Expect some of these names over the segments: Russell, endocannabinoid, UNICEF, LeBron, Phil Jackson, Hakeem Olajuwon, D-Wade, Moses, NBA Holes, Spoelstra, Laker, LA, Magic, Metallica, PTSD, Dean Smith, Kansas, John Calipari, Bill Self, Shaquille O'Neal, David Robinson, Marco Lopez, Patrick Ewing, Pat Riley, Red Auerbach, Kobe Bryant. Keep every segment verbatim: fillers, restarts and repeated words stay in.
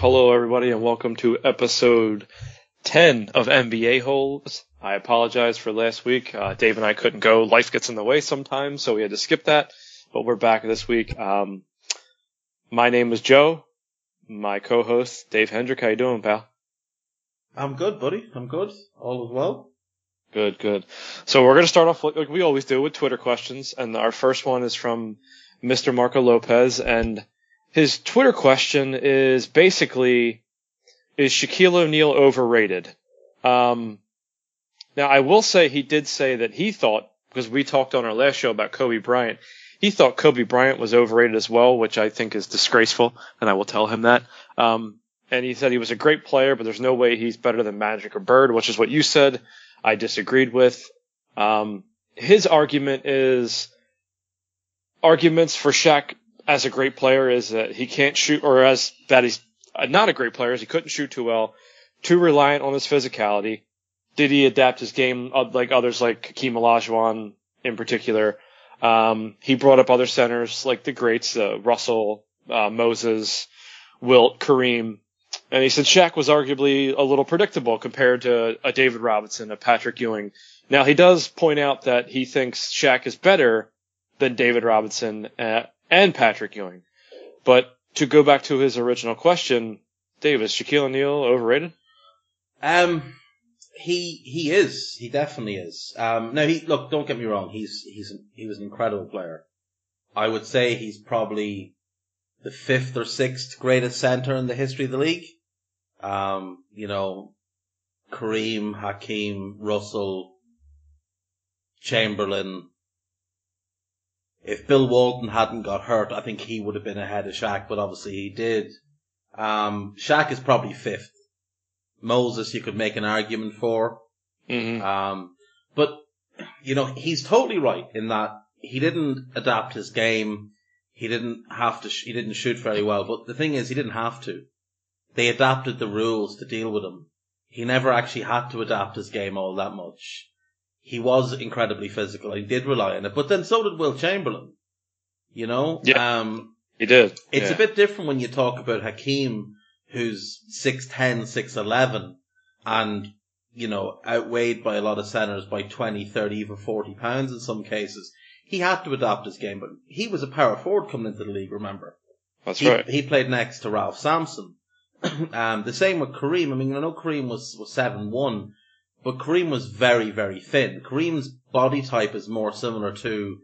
Hello, everybody, and welcome to episode ten of N B A Holes. I apologize for last week. Uh, Dave and I couldn't go. Life gets in the way sometimes, so we had to skip that. But we're back this week. Um, my name is Joe. My co-host, Dave Hendrick. How you doing, pal? I'm good, buddy. I'm good. All is well. Good, good. So we're going to start off like we always do with Twitter questions. And our first one is from Mister Marco Lopez, and his Twitter question is basically, is Shaquille O'Neal overrated? Um, now, I will say he did say that he thought, because we talked on our last show about Kobe Bryant, he thought Kobe Bryant was overrated as well, which I think is disgraceful, and I will tell him that. Um, and he said he was a great player, but there's no way he's better than Magic or Bird, which is what you said. I disagreed with. Um, his argument is arguments for Shaq as a great player is that he can't shoot, or as that he's not a great player is he couldn't shoot too well, too reliant on his physicality. Did he adapt his game like others, like Hakeem Olajuwon in particular? Um, he brought up other centers like the greats, uh, Russell, uh, Moses, Wilt, Kareem. And he said Shaq was arguably a little predictable compared to a David Robinson, a Patrick Ewing. Now, he does point out that he thinks Shaq is better than David Robinson at, uh, and Patrick Ewing. But to go back to his original question, Dave, is Shaquille O'Neal overrated? Um, he he is. He definitely is. Um, now he look. Don't get me wrong. He's he's he was an incredible player. I would say he's probably the fifth or sixth greatest center in the history of the league. Um, you know, Kareem, Hakeem, Russell, Chamberlain. If Bill Walton hadn't got hurt, I think he would have been ahead of Shaq, but obviously he did. Um, Shaq is probably fifth. Moses, you could make an argument for. Mm-hmm. Um, but, you know, he's totally right in that he didn't adapt his game. He didn't have to, sh- he didn't shoot very well. But the thing is, he didn't have to. They adapted the rules to deal with him. He never actually had to adapt his game all that much. He was incredibly physical. He did rely on it. But then so did Will Chamberlain. You know? Yeah, um, he did. It's yeah. a bit different when you talk about Hakeem, who's six ten, six eleven, and, you know, outweighed by a lot of centers by twenty, thirty, even forty pounds in some cases. He had to adapt his game, but he was a power forward coming into the league, remember? That's he, right. He played next to Ralph Sampson. um, the same with Kareem. I mean, I know Kareem was, was seven one. But Kareem was very, very thin. Kareem's body type is more similar to,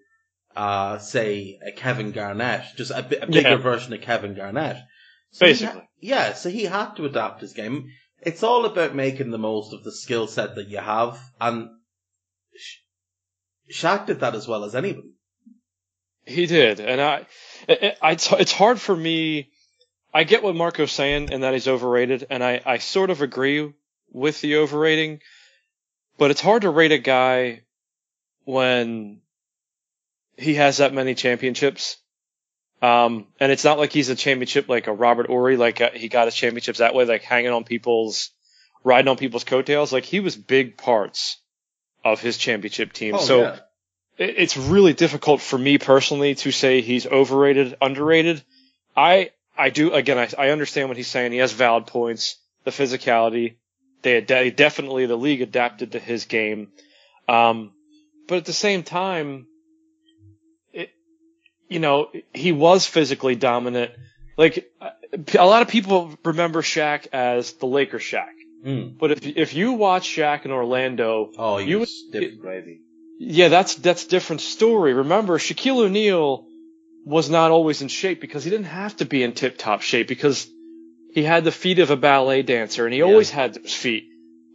uh, say, a Kevin Garnett, just a, b- a bigger yeah. version of Kevin Garnett. So Basically. Ha- yeah, so he had to adapt his game. It's all about making the most of the skill set that you have, and Sh- Shaq did that as well as anybody. He did, and I, it, it, it's hard for me. I get what Marco's saying, and that he's overrated, and I, I sort of agree with the overrating. But it's hard to rate a guy when he has that many championships. Um, and it's not like he's a championship like a Robert Horry, like uh, he got his championships that way, like hanging on people's, riding on people's coattails. Like he was big parts of his championship team. Oh, so yeah. it, it's really difficult for me personally to say he's overrated, underrated. I, I do, again, I, I understand what he's saying. He has valid points, the physicality. They, they definitely, the league adapted to his game. Um, but at the same time, you know, he was physically dominant. Like, a lot of people remember Shaq as the Laker Shaq. Mm. But if if you watch Shaq in Orlando, oh, he you was would, crazy. Yeah, that's that's a different story. Remember, Shaquille O'Neal was not always in shape because he didn't have to be in tip-top shape because he had the feet of a ballet dancer and he yeah. always had those feet.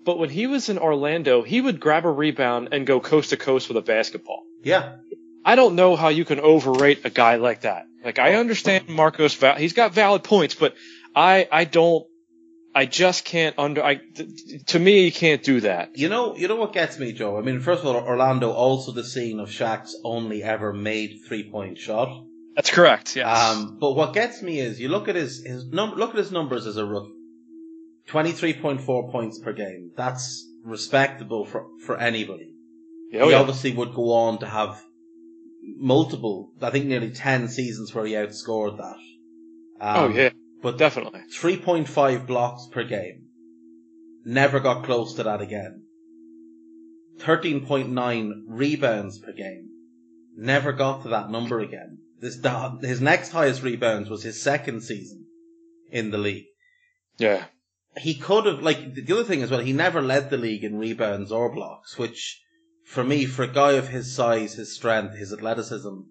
But when he was in Orlando, he would grab a rebound and go coast-to-coast with a basketball. Yeah. I don't know how you can overrate a guy like that. Like, I understand Marcos, val- he's got valid points, but I, I don't, I just can't under, I, th- to me, you can't do that. You know, you know what gets me, Joe? I mean, first of all, Orlando, also the scene of Shaq's only ever made three-point shot. That's correct, yes. Um, but what gets me is, you look at his, his num- look at his numbers as a rookie. twenty-three point four points per game. That's respectable for, for anybody. Yeah, he yeah. obviously would go on to have multiple, I think nearly ten seasons where he outscored that. Um, oh yeah, but definitely. three point five blocks per game. Never got close to that again. thirteen point nine rebounds per game. Never got to that number again. This, his next highest rebounds was his second season in the league. Yeah. He could have, like, the other thing as well, he never led the league in rebounds or blocks, which, for me, for a guy of his size, his strength, his athleticism,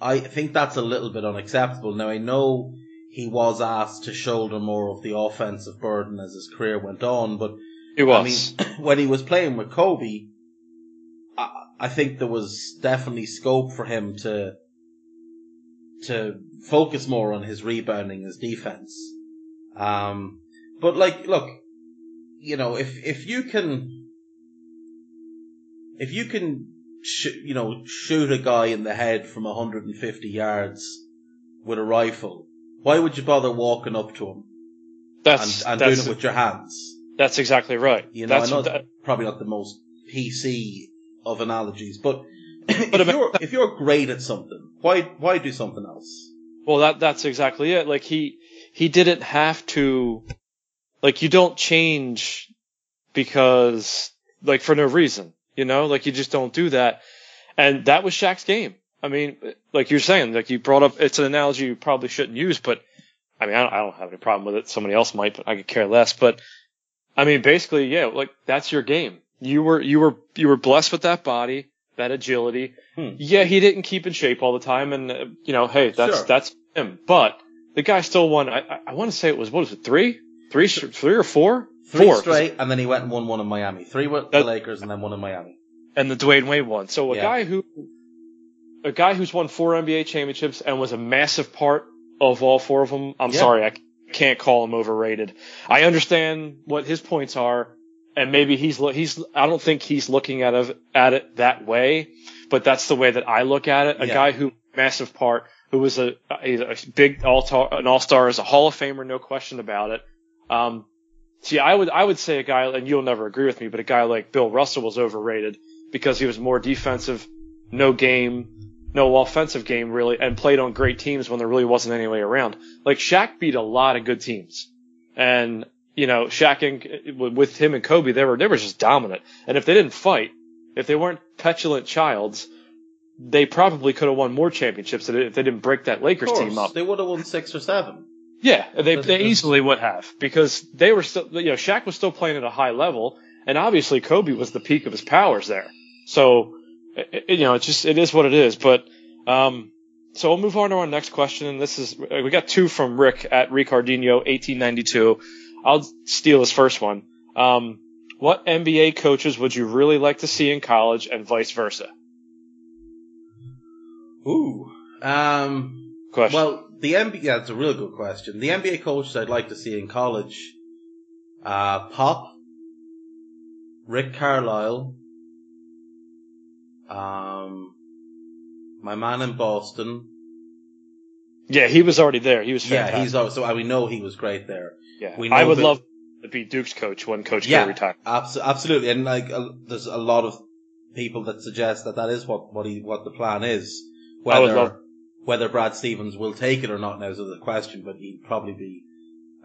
I think that's a little bit unacceptable. Now, I know he was asked to shoulder more of the offensive burden as his career went on, but it was. I mean, when he was playing with Kobe, I, I think there was definitely scope for him to to focus more on his rebounding, his defense. Um, but, like, look, you know, if if you can... If you can, sh- you know, shoot a guy in the head from one hundred fifty yards with a rifle, why would you bother walking up to him that's, and, and that's, doing it with your hands? That's exactly right. You know, that's I know that, probably not the most P C of analogies, but, but if, you're, if you're great at something, why why do something else? Well, that that's exactly it. Like he he didn't have to, like you don't change because like for no reason. You know, like you just don't do that. And that was Shaq's game. I mean, like you're saying, like you brought up, it's an analogy you probably shouldn't use, but I mean, I don't, I don't have any problem with it. Somebody else might, but I could care less. But I mean, basically, yeah, like that's your game. You were, you were, you were blessed with that body, that agility. Hmm. Yeah, he didn't keep in shape all the time. And, uh, you know, hey, that's, sure. that's him. But the guy still won. I, I want to say it was, what was it? Three, three, three or four? Three Four. straight, and then he went and won one in Miami. Three with the Lakers, and then one in Miami. And the Dwayne Wade one. So a yeah. guy who, a guy who's won four N B A championships and was a massive part of all four of them. I'm yeah. sorry, I can't call him overrated. I understand what his points are, and maybe he's he's. I don't think he's looking at it, at it that way, but that's the way that I look at it. A yeah. guy who massive part, who was a a big all an all star, is a Hall of Famer, no question about it. Um. See, I would I would say a guy, and you'll never agree with me, but a guy like Bill Russell was overrated because he was more defensive, no game, no offensive game really, and played on great teams when there really wasn't any way around. Like Shaq beat a lot of good teams, and you know Shaq and with him and Kobe, they were they were just dominant. And if they didn't fight, if they weren't petulant childs, they probably could have won more championships if they didn't break that Lakers of course, team up. They would have won six or seven. Yeah, they they easily would have because they were still, you know, Shaq was still playing at a high level, and obviously Kobe was the peak of his powers there. So, it, you know, it just it is what it is. But um, so we'll move on to our next question, and this is we got two from Rick at Ricardinho eighteen ninety-two. I'll steal his first one. Um, what N B A coaches would you really like to see in college, and vice versa? Ooh, um, question. Well. The N B A, yeah, that's a real good question. The N B A coaches I'd like to see in college, uh, Pop, Rick Carlisle, um, my man in Boston. Yeah, he was already there. He was fantastic. Yeah, he's always, so we know he was great there. Yeah, we know I would that, love to be Duke's coach when Coach K yeah, retired. Abso- absolutely, and like uh, there's a lot of people that suggest that that is what what he what the plan is. Whether I would love- whether Brad Stevens will take it or not now is the question, but he'd probably be.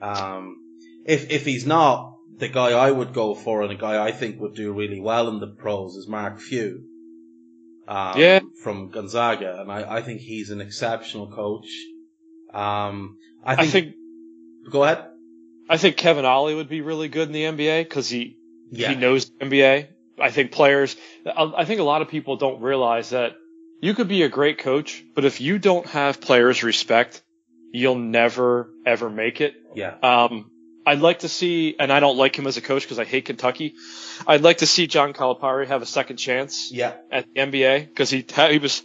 Um, if if he's not, the guy I would go for and a guy I think would do really well in the pros is Mark Few. Um, yeah. From Gonzaga, and I, I think he's an exceptional coach. Um, I think, I think. Go ahead. I think Kevin Ollie would be really good in the N B A because he yeah. he knows the N B A. I think players. I think a lot of people don't realize that you could be a great coach, but if you don't have players' respect, you'll never ever make it. Yeah. Um, I'd like to see, and I don't like him as a coach because I hate Kentucky. I'd like to see John Calipari have a second chance yeah. at the N B A because he he was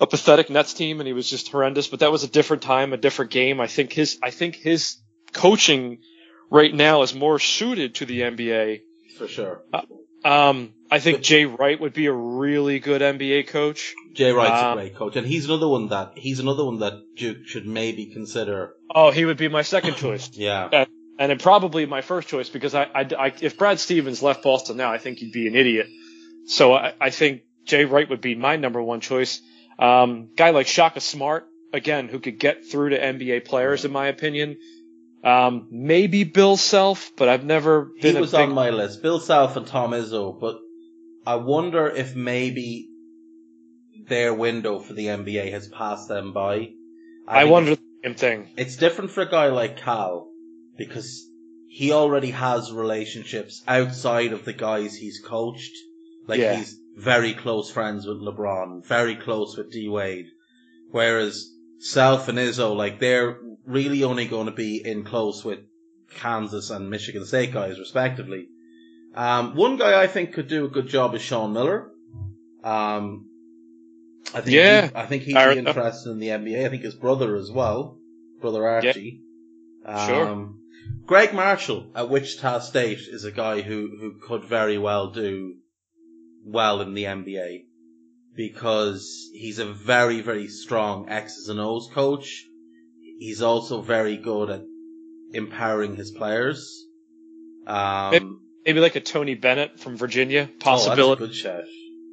a pathetic Nets team and he was just horrendous. But that was a different time, a different game. I think his I think his coaching right now is more suited to the N B A for sure. Uh, um, I think but, Jay Wright would be a really good N B A coach. Jay Wright's um, a great coach, and he's another one that he's another one that Duke should maybe consider. Oh, he would be my second choice. yeah. Uh, And it probably my first choice because I, I, I, if Brad Stevens left Boston now, I think he'd be an idiot. So I, I think Jay Wright would be my number one choice. Um, guy like Shaka Smart, again, who could get through to N B A players, in my opinion. Um, maybe Bill Self, but I've never been. He was a big on my list. Bill Self and Tom Izzo, but I wonder if maybe their window for the N B A has passed them by. I, I wonder the same thing. It's different for a guy like Cal. Because he already has relationships outside of the guys he's coached. Like, yeah. he's very close friends with LeBron, very close with D-Wade. Whereas Self and Izzo, like, they're really only going to be in close with Kansas and Michigan State guys, respectively. Um, one guy I think could do a good job is Sean Miller. Um, I think yeah. he, I think he'd be interested in the N B A. I think his brother as well, brother Archie. Yeah. Sure. Um, Greg Marshall at Wichita State is a guy who, who could very well do well in the N B A because he's a very, very strong X's and O's coach. He's also very good at empowering his players. Um, maybe, maybe like a Tony Bennett from Virginia possibility. Oh, that's a good shot.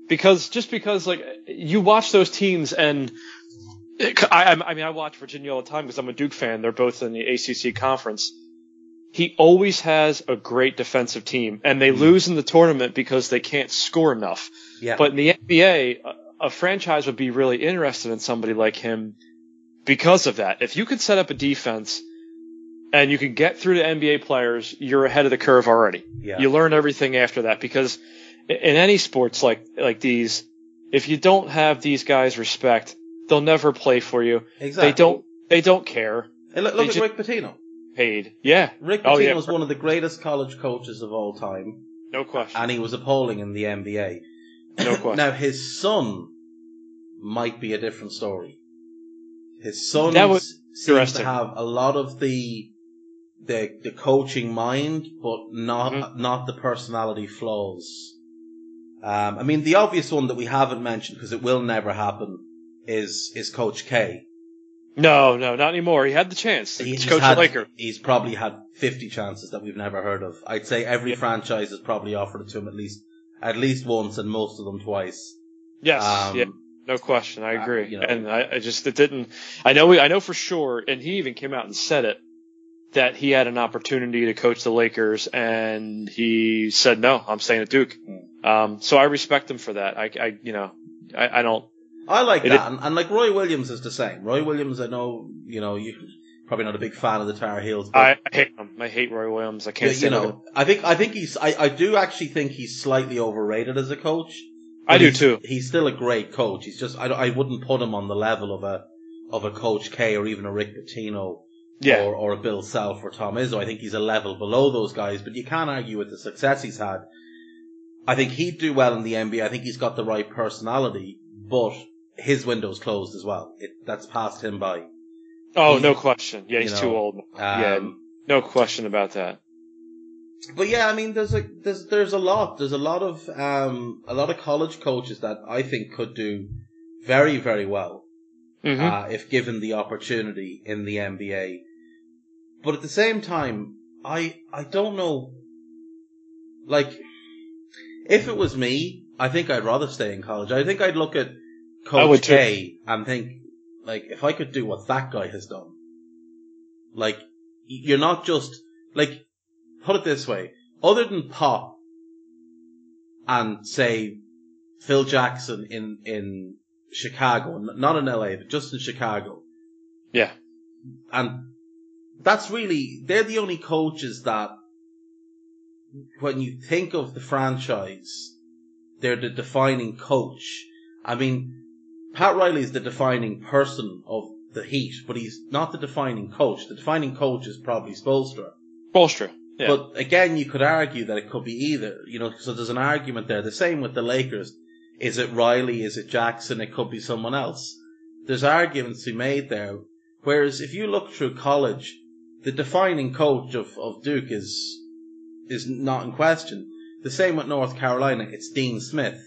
Because just because like you watch those teams and I, I mean I watch Virginia all the time because I'm a Duke fan. They're both in the A C C conference. He always has a great defensive team, and they lose in the tournament because they can't score enough. Yeah. But in the N B A, a, a franchise would be really interested in somebody like him because of that. If you could set up a defense and you can get through to N B A players, you're ahead of the curve already. Yeah. You learn everything after that because in any sports like like these, if you don't have these guys respect, they'll never play for you. Exactly. They don't. They don't care. Hey, look, look at Rick Pitino. Paid. Yeah. Rick Pitino oh, yeah. was one of the greatest college coaches of all time. No question. And he was appalling in the N B A. No question. Now, his son might be a different story. His son seems to have a lot of the the, the coaching mind, but not mm-hmm. not the personality flaws. Um, I mean, the obvious one that we haven't mentioned, because it will never happen, is is Coach K. No, no, not anymore. He had the chance. He's coached the Laker. He's probably had fifty chances that we've never heard of. I'd say every yeah. franchise has probably offered it to him at least at least once, and most of them twice. Yes, um, yeah, no question. I agree. Uh, you know, and I, I just it didn't. I know. We, I know for sure. And he even came out and said it that he had an opportunity to coach the Lakers, and he said, "No, I'm staying at Duke." Hmm. Um, so I respect him for that. I, I you know, I, I don't. I like it that, and, and like Roy Williams is the same. Roy Williams, I know, you know, you're probably not a big fan of the Tar Heels. But I, I hate him. I hate Roy Williams. I can't. You, you know, him. I think I think he's. I, I do actually think he's slightly overrated as a coach. I do too. He's still a great coach. He's just I, I wouldn't put him on the level of a of a Coach K or even a Rick Pitino yeah. or or a Bill Self or Tom Izzo. I think he's a level below those guys. But you can't argue with the success he's had. I think he'd do well in the N B A. I think he's got the right personality, but his window's closed as well. It, that's passed him by. Oh, he's, no question. Yeah, he's you know, too old. Um, yeah, no question about that. But yeah, I mean, there's a there's there's a lot there's a lot of um a lot of college coaches that I think could do very, very well, mm-hmm. uh, if given the opportunity in the N B A. But at the same time, I I don't know. Like, if it was me, I think I'd rather stay in college. I think I'd look at Coach K and think, like, if I could do what that guy has done, like, you're not just, like, put it this way, other than Pop and, say, Phil Jackson in, in Chicago, not in L A, but just in Chicago. Yeah. And that's really, they're the only coaches that, when you think of the franchise, they're the defining coach. I mean, Pat Riley is the defining person of the Heat, but he's not the defining coach. The defining coach is probably Spoelstra. Spoelstra, yeah. But again, you could argue that it could be either, you know, so there's an argument there. The same with the Lakers. Is it Riley? Is it Jackson? It could be someone else. There's arguments to be made there. Whereas if you look through college, the defining coach of, of Duke is, is not in question. The same with North Carolina. It's Dean Smith.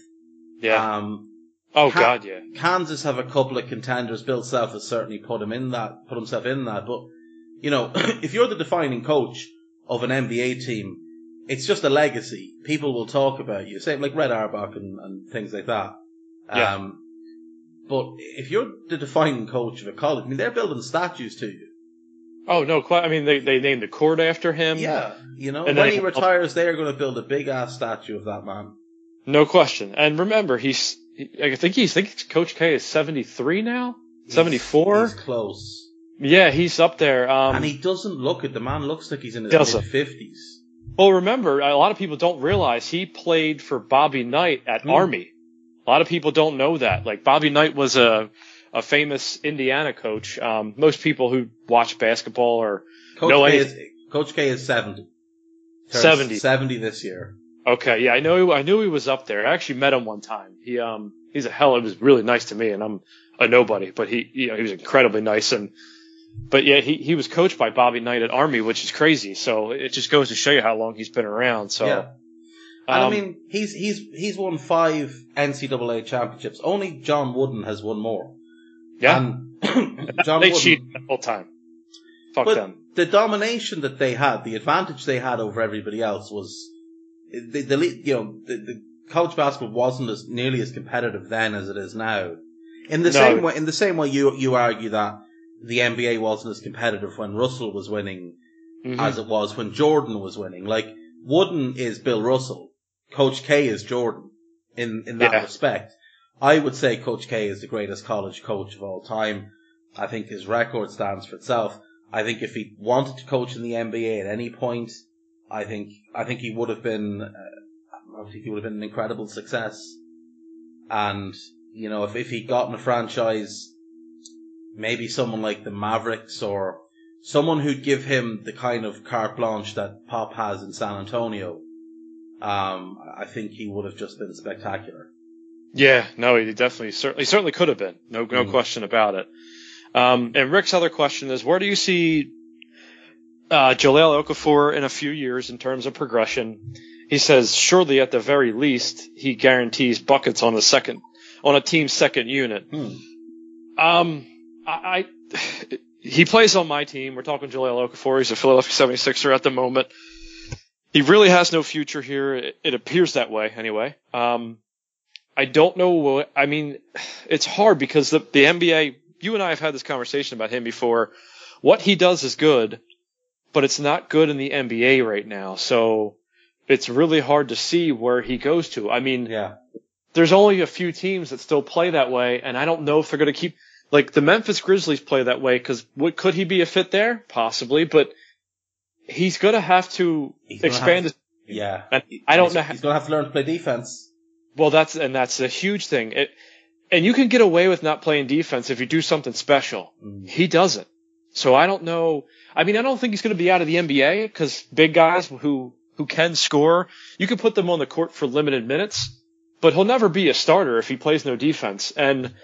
Yeah. Um, Oh Ka- God, yeah. Kansas have a couple of contenders. Bill Self has certainly put him in that, put himself in that. But you know, if you're the defining coach of an N B A team, it's just a legacy. People will talk about you, same like Red Auerbach and, and things like that. Yeah. Um But if you're the defining coach of a college, I mean, they're building statues to you. Oh no, I mean they they named the court after him. Yeah, you know, and when he retires, they are going to build a big ass statue of that man. No question. And remember, he's. I think he's, I think Coach K is seventy-three now? seventy-four? He's close. Yeah, he's up there. Um, and he doesn't look it. The man looks like he's in his mid-fifties. Well, remember, a lot of people don't realize he played for Bobby Knight at mm. Army. A lot of people don't know that. Like, Bobby Knight was a, a famous Indiana coach. Um, most people who watch basketball or Coach know K is, Coach K is seventy. seventy. seventy this year. Okay, yeah, I know. I knew he was up there. I actually met him one time. He um, he's a hell. He was really nice to me, and I'm a nobody, but he, you know, he was incredibly nice. And but yeah, he he was coached by Bobby Knight at Army, which is crazy. So it just goes to show you how long he's been around. So, yeah. And um, I mean, he's he's he's won five N C double A championships. Only John Wooden has won more. Yeah, and John they Wooden, cheated the whole time. Fuck but them. The domination that they had, the advantage they had over everybody else was. The, the you know the, the college basketball wasn't as nearly as competitive then as it is now. In the no. same way, in the same way, you you argue that the N B A wasn't as competitive when Russell was winning mm-hmm. as it was when Jordan was winning. Like Wooden is Bill Russell, Coach K is Jordan. In in that yeah. respect, I would say Coach K is the greatest college coach of all time. I think his record stands for itself. I think if he wanted to coach in the N B A at any point. I think I think he would have been uh, I think he would have been an incredible success, and you know if if he got in a franchise, maybe someone like the Mavericks or someone who'd give him the kind of carte blanche that Pop has in San Antonio, um, I think he would have just been spectacular. Yeah, no, he definitely certainly certainly could have been. No, no mm. question about it. Um, and Rick's other question is, where do you see? Uh, Jahlil Okafor in a few years in terms of progression? He says, surely at the very least, he guarantees buckets on the second, on a team's second unit. Hmm. Um, I, I, he plays on my team. We're talking Jahlil Okafor. He's a Philadelphia seventy-sixer at the moment. He really has no future here. It, it appears that way anyway. Um, I don't know. What, I mean, it's hard because the, the N B A, you and I have had this conversation about him before. What he does is good. But it's not good in the N B A right now, so it's really hard to see where he goes to. I mean, yeah. There's only a few teams that still play that way, and I don't know if they're going to keep – like the Memphis Grizzlies play that way because could he be a fit there? Possibly, but he's going to have to expand his – Yeah. And I don't he's, know how, he's going to have to learn to play defense. Well, that's – and that's a huge thing. It, and you can get away with not playing defense if you do something special. Mm. He doesn't. So I don't know. I mean, I don't think he's going to be out of the N B A because big guys who, who can score, you can put them on the court for limited minutes, but he'll never be a starter if he plays no defense. And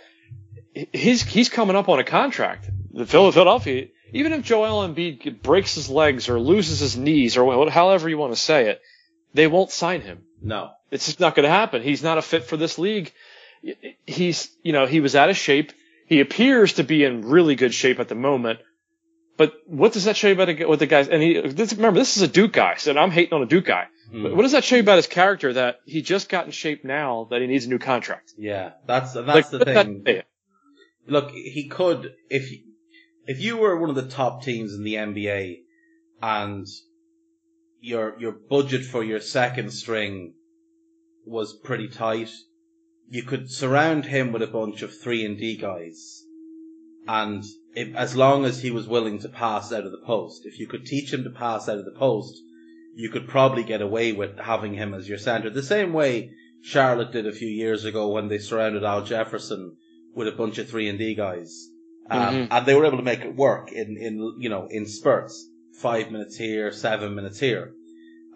he's, he's coming up on a contract. The Philadelphia, even if Joel Embiid breaks his legs or loses his knees or however you want to say it, they won't sign him. No, it's just not going to happen. He's not a fit for this league. he's, you know, he was out of shape. He appears to be in really good shape at the moment. But what does that show you about a, what the guys? And he, this, remember, this is a Duke guy, so I'm hating on a Duke guy. Mm. But what does that show you about his character that he just got in shape now that he needs a new contract? Yeah, that's that's like, the thing. That, yeah. Look, he could if if you were one of the top teams in the N B A and your your budget for your second string was pretty tight, you could surround him with a bunch of three and D guys. And if, as long as he was willing to pass out of the post, if you could teach him to pass out of the post, you could probably get away with having him as your center. The same way Charlotte did a few years ago when they surrounded Al Jefferson with a bunch of three and D guys, um, mm-hmm. and they were able to make it work in, in you know in spurts, five minutes here, seven minutes here.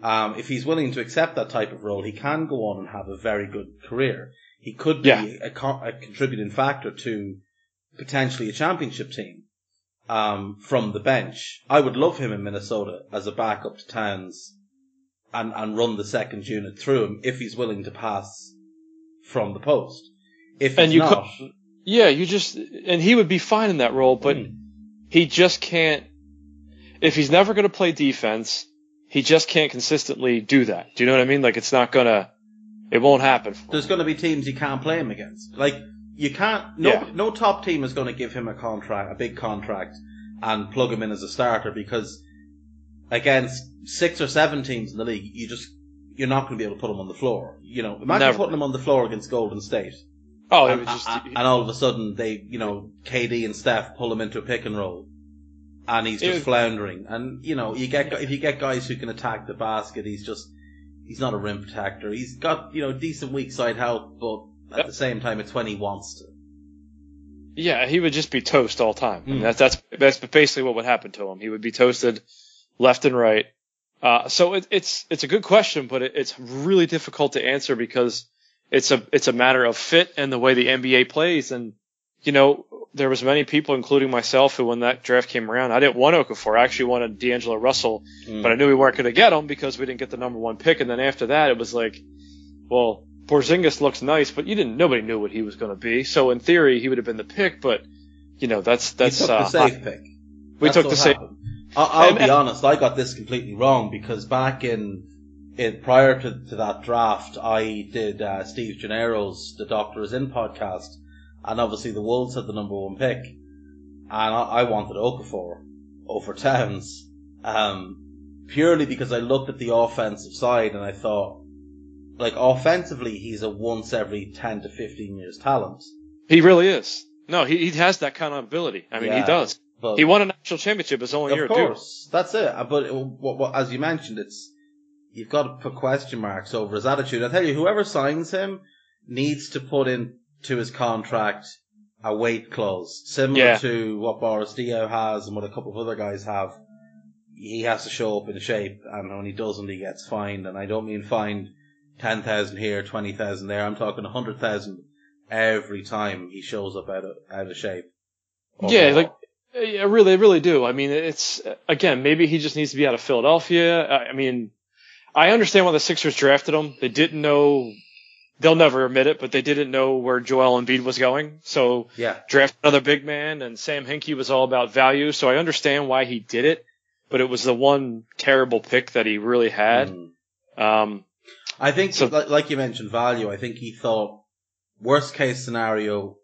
Um, if he's willing to accept that type of role, he can go on and have a very good career. He could be yeah. a, co- a contributing factor to potentially a championship team, um, from the bench. I would love him in Minnesota as a backup to Towns and, and run the second unit through him if he's willing to pass from the post. If and he's you not. Could, yeah, you just, and he would be fine in that role, but mm. he just can't, if he's never going to play defense, he just can't consistently do that. Do you know what I mean? Like, it's not going to, it won't happen. There's going to be teams you can't play him against. Like, You can't, no, yeah. no top team is going to give him a contract, a big contract, and plug him in as a starter because against six or seven teams in the league, you just, you're not going to be able to put him on the floor. You know, imagine Never. putting him on the floor against Golden State. Oh, and, it was just, and, and all of a sudden they, you know, K D and Steph pull him into a pick and roll, and he's just it, floundering. And, you know, you get, if you get guys who can attack the basket, he's just, he's not a rim protector. He's got, you know, decent weak side help, but at the same time, it's when he wants to. Yeah, he would just be toast all time. Mm. I mean, that's that's that's basically what would happen to him. He would be toasted left and right. Uh, so it, it's it's a good question, but it, it's really difficult to answer because it's a it's a matter of fit and the way the N B A plays. And you know, there was many people, including myself, who when that draft came around, I didn't want Okafor. I actually wanted D'Angelo Russell, mm. but I knew we weren't going to get him because we didn't get the number one pick. And then after that, it was like, well, Porzingis looks nice, but you didn't. Nobody knew what he was going to be. So in theory, he would have been the pick, but you know that's that's we took uh, the safe pick. We that's took the safe. I'll, I'll and, be honest. I got this completely wrong because back in, in prior to, to that draft, I did uh, Steve Gennaro's "The Doctor Is In" podcast, and obviously the Wolves had the number one pick, and I, I wanted Okafor over Towns um, purely because I looked at the offensive side and I thought, like, offensively, he's a once every ten to fifteen years talent. He really is. No, he, he has that kind of ability. I mean, yeah, he does. He won a national championship his only year. Of course. Dude. That's it. But it, well, well, as you mentioned, it's, you've got to put question marks over his attitude. I tell you, whoever signs him needs to put into his contract a weight clause, similar yeah. to what Boris Diaw has and what a couple of other guys have. He has to show up in shape, and when he doesn't, he gets fined. And I don't mean fined ten thousand here, twenty thousand there. I'm talking one hundred thousand every time he shows up out of, out of shape. Yeah, like, I really, I really do. I mean, it's, again, maybe he just needs to be out of Philadelphia. I mean, I understand why the Sixers drafted him. They didn't know, they'll never admit it, but they didn't know where Joel Embiid was going. So yeah. draft another big man, and Sam Hinkie was all about value. So I understand why he did it, but it was the one terrible pick that he really had. Mm. Um, I think, so, like you mentioned, value, I think he thought, worst case scenario,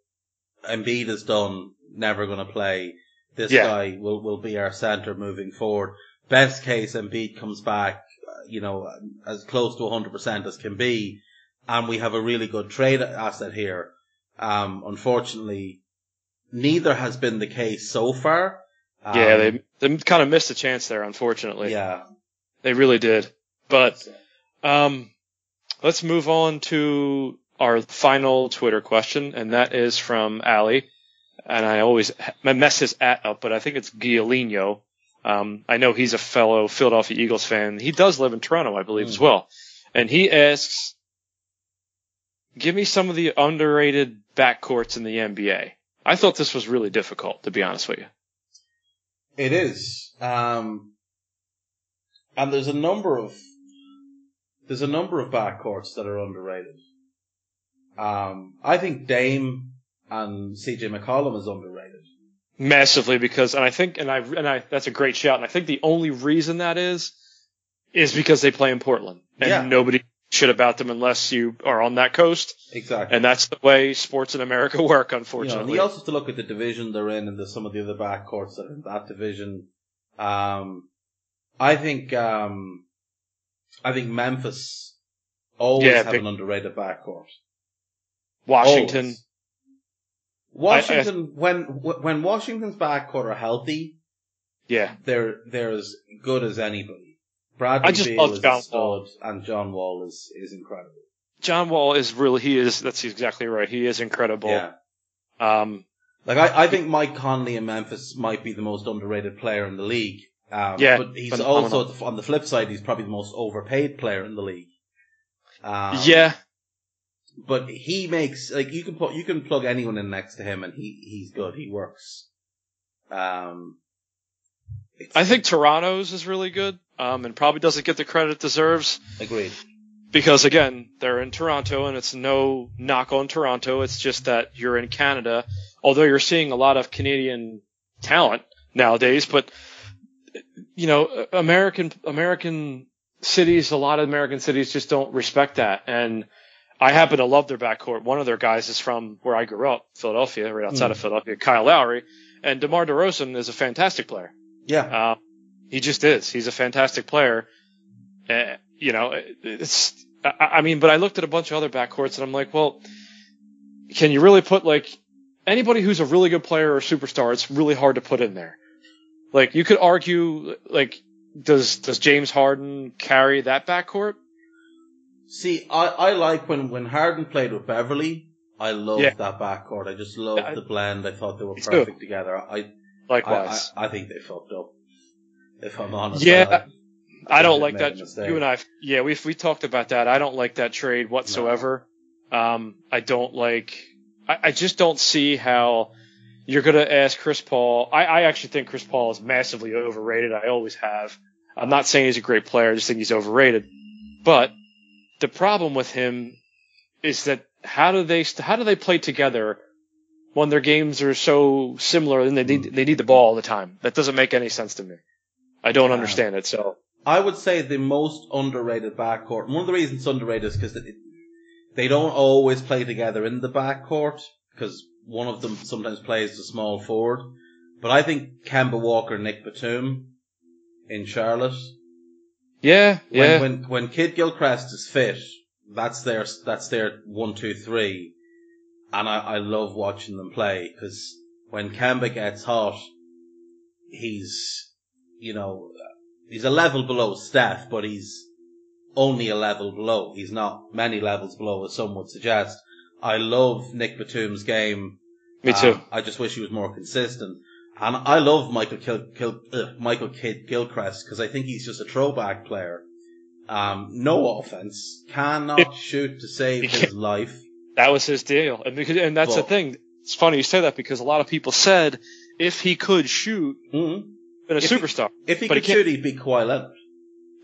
Embiid is done, never going to play. This yeah. guy will, will be our center moving forward. Best case, Embiid comes back, you know, as close to one hundred percent as can be, and we have a really good trade asset here. Um, unfortunately, neither has been the case so far. Um, yeah, they, they kind of missed a chance there, unfortunately. Yeah. They really did. But, um, let's move on to our final Twitter question, and that is from Ali. And I always mess his at up, but I think it's Giolino. Um, I know he's a fellow Philadelphia Eagles fan. He does live in Toronto, I believe, mm. as well. And he asks, give me some of the underrated backcourts in the N B A. I thought this was really difficult, to be honest with you. It is. Um, and there's a number of There's a number of backcourts that are underrated. Um, I think Dame and C J McCollum is underrated. Massively, because, and I think, and I, and I, that's a great shout. And I think the only reason that is, is because they play in Portland and yeah. nobody shit about them unless you are on that coast. Exactly. And that's the way sports in America work, unfortunately. You know, and you also have to look at the division they're in and the, some of the other backcourts that are in that division. Um, I think, um, I think Memphis always yeah, have big, an underrated backcourt. Washington. Always. Washington, I, I, when when Washington's backcourt are healthy, yeah, they're they're as good as anybody. Bradley I just Beal love is John Wall, and John Wall is is incredible. John Wall is really he is that's exactly right. He is incredible. Yeah. Um, like I, I think Mike Conley in Memphis might be the most underrated player in the league. Um, yeah, but he's phenomenal. Also on the flip side, he's probably the most overpaid player in the league. Um, yeah. But he makes, like, you can put, you can plug anyone in next to him and he, he's good. He works. Um, I think Toronto's is really good. Um, and probably doesn't get the credit it deserves. Agreed. Because again, they're in Toronto and it's no knock on Toronto. It's just that you're in Canada, although you're seeing a lot of Canadian talent nowadays, but you know, American, American cities, a lot of American cities just don't respect that. And, I happen to love their backcourt. One of their guys is from where I grew up, Philadelphia, right outside mm. of Philadelphia, Kyle Lowry. And DeMar DeRozan is a fantastic player. Yeah. Uh, he just is. He's a fantastic player. Uh, you know, it's, I, I mean, but I looked at a bunch of other backcourts and I'm like, well, can you really put like anybody who's a really good player or superstar? It's really hard to put in there. Like you could argue, like, does, does James Harden carry that backcourt? See, I, I like when, when Harden played with Beverly, I loved yeah. that backcourt. I just loved yeah, I, the blend. I thought they were perfect too. together. I, Likewise. I, I, I think they fucked up, if I'm honest. Yeah, I, I, I don't like that. You and I, yeah, we we talked about that. I don't like that trade whatsoever. No. Um, I don't like, I, I just don't see how you're going to ask Chris Paul. I, I actually think Chris Paul is massively overrated. I always have. I'm not saying he's a great player. I just think he's overrated. But the problem with him is that how do they how do they play together when their games are so similar and they need they need the ball all the time? That doesn't make any sense to me. I don't yeah. understand it. So I would say the most underrated backcourt. One of the reasons it's underrated is because they don't always play together in the backcourt because one of them sometimes plays the small forward. But I think Kemba Walker, Nick Batum in Charlotte. Yeah, yeah. When, when, when Kid Gilchrist is fit, that's their, that's their one, two, three. And I, I love watching them play because when Kemba gets hot, he's, you know, he's a level below Steph, but he's only a level below. He's not many levels below, as some would suggest. I love Nick Batum's game. Me too. Um, I just wish he was more consistent. And I love Michael Kil- Kil- uh, Michael Kidd Gilchrist because I think he's just a throwback player. Um, no offense, cannot shoot to save his life. That was his deal, and because, and that's but, the thing. It's funny you say that because a lot of people said if he could shoot, mm-hmm. been a if superstar. He, if he but could he shoot, he'd be Kawhi Leonard.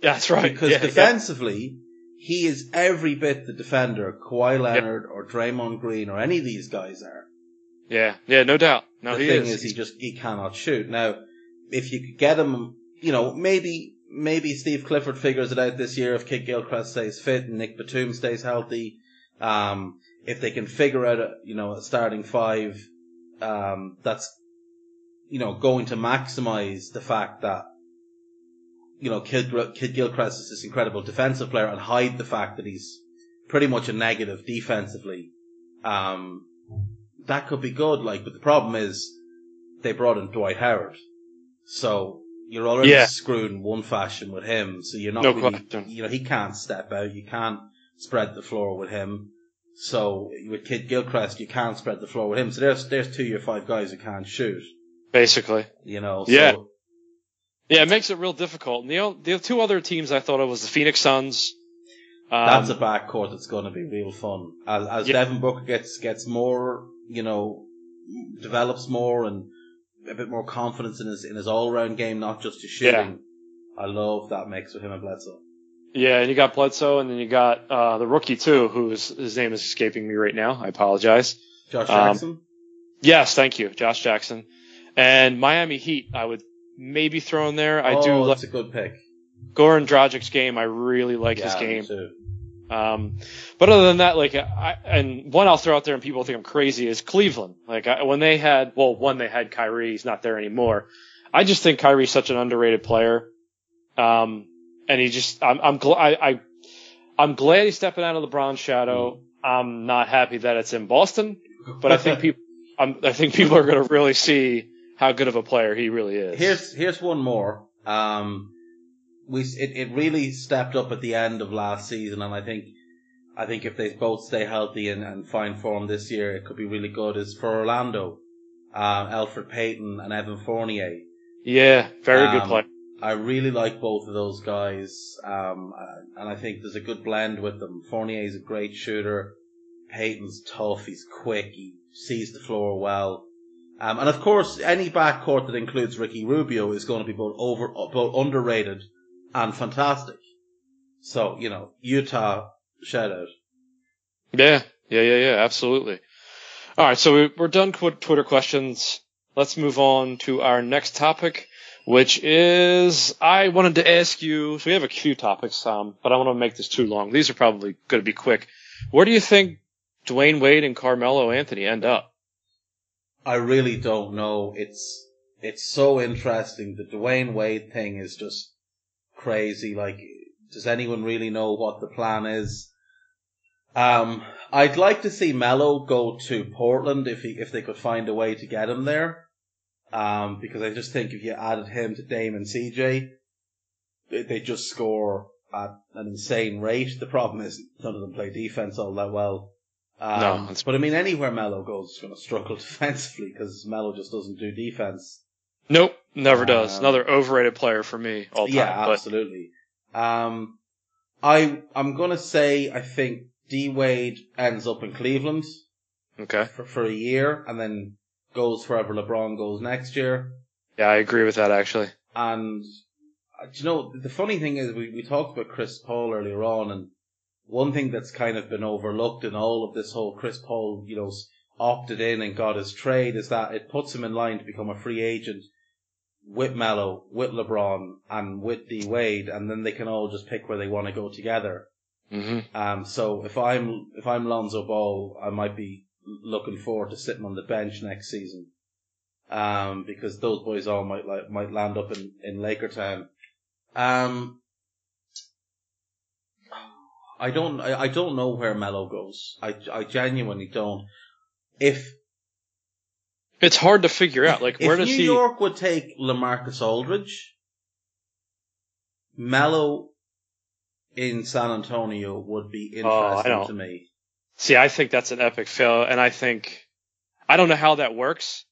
That's right. Because yeah, defensively, yeah. he is every bit the defender Kawhi Leonard yeah. or Draymond Green or any of these guys are. Yeah, yeah, no doubt. No, the he thing is. is, he just he cannot shoot. Now, if you could get him, you know, maybe maybe Steve Clifford figures it out this year if Kid Gilchrist stays fit and Nick Batum stays healthy. Um, if they can figure out, a, you know, a starting five, um, that's, you know, going to maximize the fact that, you know, Kid, Kid Gilchrist is this incredible defensive player and hide the fact that he's pretty much a negative defensively. Um. That could be good, like, but the problem is they brought in Dwight Howard, so you're already yeah. screwed in one fashion with him. So you're not, no really, question. you know, he can't step out, you can't spread the floor with him. So with Kid Gilchrist, you can't spread the floor with him. So there's there's two of your five guys who can't shoot, basically. You know, so. yeah, yeah, it makes it real difficult. And the the two other teams I thought of was the Phoenix Suns. Um, that's a backcourt that's going to be real fun as, as yeah. Devin Booker gets gets more. You know, develops more and a bit more confidence in his in his all round game, not just his shooting. Yeah. I love that mix with him and Bledsoe. Yeah, and you got Bledsoe, and then you got uh, the rookie, too, who's his name is escaping me right now. I apologize. Josh Jackson? Um, yes, thank you, Josh Jackson. And Miami Heat, I would maybe throw in there. I oh, do that's like, a good pick. Goran Dragic's game, I really like yeah, his game. Me too. Um, but other than that, like, I, and one I'll throw out there and people think I'm crazy is Cleveland. Like, I, when they had, well, one, they had Kyrie. He's not there anymore. I just think Kyrie's such an underrated player. Um, and he just, I'm, I'm glad, I, I, I'm glad he's stepping out of LeBron's shadow. I'm not happy that it's in Boston, but I think people, I'm, I think people are going to really see how good of a player he really is. Here's, here's one more. Um, We it, it really stepped up at the end of last season, and I think I think if they both stay healthy and, and find form this year, it could be really good. Is for Orlando, uh, Elfrid Payton and Evan Fournier. Yeah, very um, good player. I really like both of those guys, um, and I think there's a good blend with them. Fournier's a great shooter. Payton's tough. He's quick. He sees the floor well. Um, and of course, any backcourt that includes Ricky Rubio is going to be both over both underrated. And fantastic. So, you know, Utah, shout out. Yeah, yeah, yeah, yeah, absolutely. All right, so we, we're done with Twitter questions. Let's move on to our next topic, which is I wanted to ask you, so we have a few topics, um, but I don't want to make this too long. These are probably going to be quick. Where do you think Dwayne Wade and Carmelo Anthony end up? I really don't know. It's, it's so interesting. The Dwayne Wade thing is just crazy. Like, does anyone really know what the plan is? Um, I'd like to see Melo go to Portland if he, if they could find a way to get him there. Um, because I just think if you added him to Dame and C J, they, they just score at an insane rate. The problem is none of them play defense all that well. Um, no, but I mean, anywhere Melo goes is going to struggle defensively because Melo just doesn't do defense. Nope. Never does. Um, Another overrated player for me all time. Yeah, absolutely. But. Um, I, I'm gonna say I think D Wade ends up in Cleveland. Okay. For, for a year and then goes wherever LeBron goes next year. Yeah, I agree with that actually. And, you know, the funny thing is we, we talked about Chris Paul earlier on, and one thing that's kind of been overlooked in all of this whole Chris Paul, you know, opted in and got his trade is that it puts him in line to become a free agent with Melo, with LeBron, and with D Wade, and then they can all just pick where they want to go together. Mm-hmm. Um, so if I'm if I'm Lonzo Ball, I might be looking forward to sitting on the bench next season, um, because those boys all might like might land up in in Laker Town. Um, I don't I, I don't know where Melo goes. I I genuinely don't. If It's hard to figure out. Like, where does he? New York would take LaMarcus Aldridge. Melo in San Antonio would be interesting oh, to me. See, I think that's an epic fail, and I think I don't know how that works,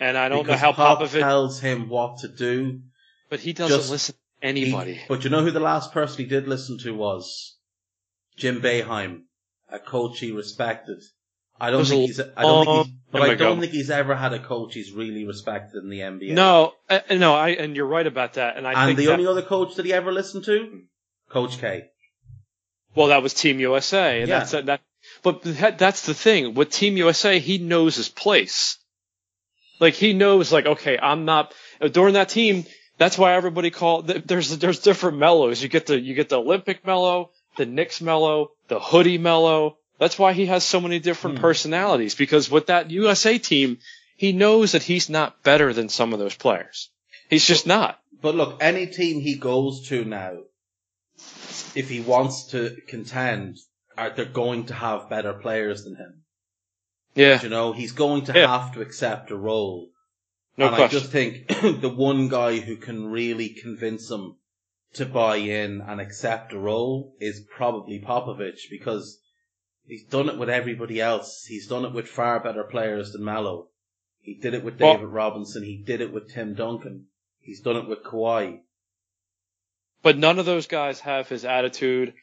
and I don't because know how Pop Popovich tells him what to do, but he doesn't Just, listen to anybody. He, but you know who the last person he did listen to was? Jim Boeheim, a coach he respected. I don't There's think he's. I don't think he's But I don't go. think he's ever had a coach he's really respected in the N B A. No, uh, no, I and you're right about that. And I and think the that, only other coach that he ever listened to, Coach K. Well, that was Team U S A, and yeah. that's that. But that's the thing with Team U S A, he knows his place. Like he knows, like okay, I'm not during that team. That's why everybody called. There's there's different Mellows. You get the you get the Olympic Mellow, the Knicks Mellow, the Hoodie Mellow. That's why he has so many different hmm. personalities, because with that U S A team, he knows that he's not better than some of those players. He's just not. But look, any team he goes to now, if he wants to contend, are, they're going to have better players than him. Yeah. You know, he's going to yeah. have to accept a role. No and question. I just think the one guy who can really convince him to buy in and accept a role is probably Popovich, because he's done it with everybody else. He's done it with far better players than Melo. He did it with David well, Robinson. He did it with Tim Duncan. He's done it with Kawhi. But none of those guys have his attitude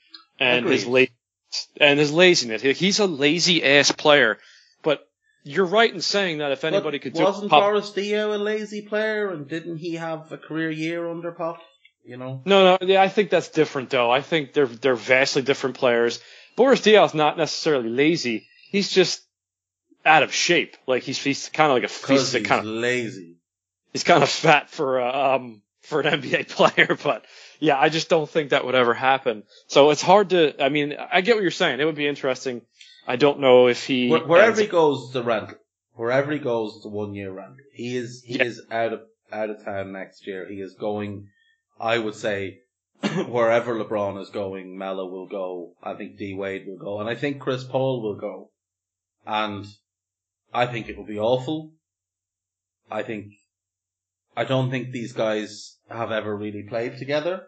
and Agreed. his la- and his laziness. He's a lazy ass player. But you're right in saying that if anybody but could do it. Wasn't Pop- Boris Dio a lazy player, and didn't he have a career year under Pop? you know? No, no, yeah, I think that's different, though. I think they're they're vastly different players. Boris Diaw's not necessarily lazy. He's just out of shape. Like, he's he's kind of like a he's kind of lazy. He's kind of fat for uh, um for an N B A player, but yeah, I just don't think that would ever happen. So it's hard to. I mean, I get what you're saying. It would be interesting. I don't know if he Where, wherever he goes, the rant. Wherever he goes, the one year rant. He is he yeah. is out of out of town next year. He is going. I would say wherever LeBron is going, Melo will go. I think D Wade will go, and I think Chris Paul will go. And I think it will be awful. I think I don't think these guys have ever really played together,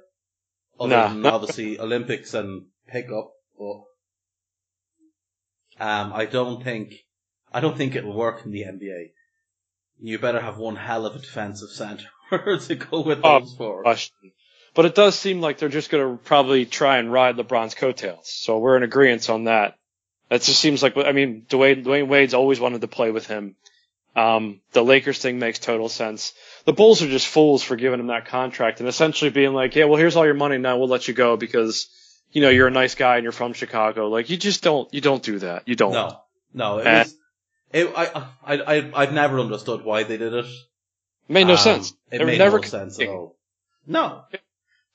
other nah. than obviously Olympics and pickup. But um, I don't think I don't think it will work in the N B A. You better have one hell of a defensive center to go with those oh, four. Gosh. But it does seem like they're just going to probably try and ride LeBron's coattails. So we're in agreement on that. That just seems like, I mean, Dwayne, Dwayne Wade's always wanted to play with him. Um, the Lakers thing makes total sense. The Bulls are just fools for giving him that contract and essentially being like, yeah, well, here's all your money now. We'll let you go because, you know, you're a nice guy and you're from Chicago. Like, you just don't, you don't do that. You don't. No, no. It and, was, it, I, I, I, I've never understood why they did it. Made no um, sense. It, it made never no sense at all. No.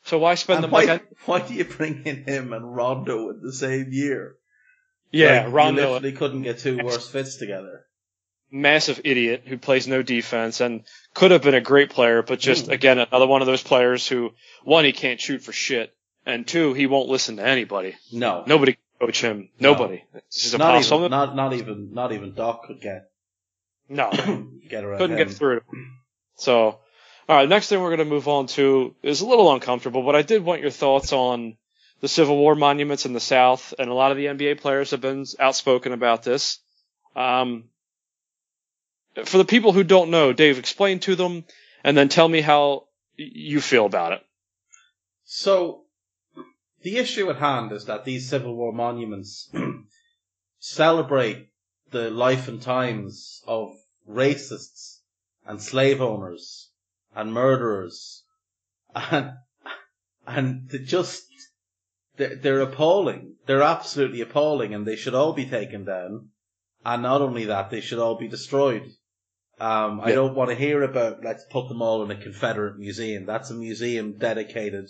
So why spend the money? Why, why do you bring in him and Rondo in the same year? Yeah, like, Rondo. You literally couldn't get two worse fits together. Massive idiot who plays no defense and could have been a great player, but just, mm. again, another one of those players who, one, he can't shoot for shit, and two, he won't listen to anybody. No. Nobody can coach him. No. Nobody. This is not impossible. Even, not, not, even, not even Doc could get. No. get around Couldn't him. get through. So, all right, next thing we're going to move on to is a little uncomfortable, but I did want your thoughts on the Civil War monuments in the South, and a lot of the N B A players have been outspoken about this. Um, for the people who don't know, Dave, explain to them, and then tell me how you feel about it. So, the issue at hand is that these Civil War monuments celebrate the life and times of racists and slave owners and murderers, and and to just... They're appalling. They're absolutely appalling, and they should all be taken down. And not only that, they should all be destroyed. Um, yeah. I don't want to hear about, let's put them all in a Confederate museum. That's a museum dedicated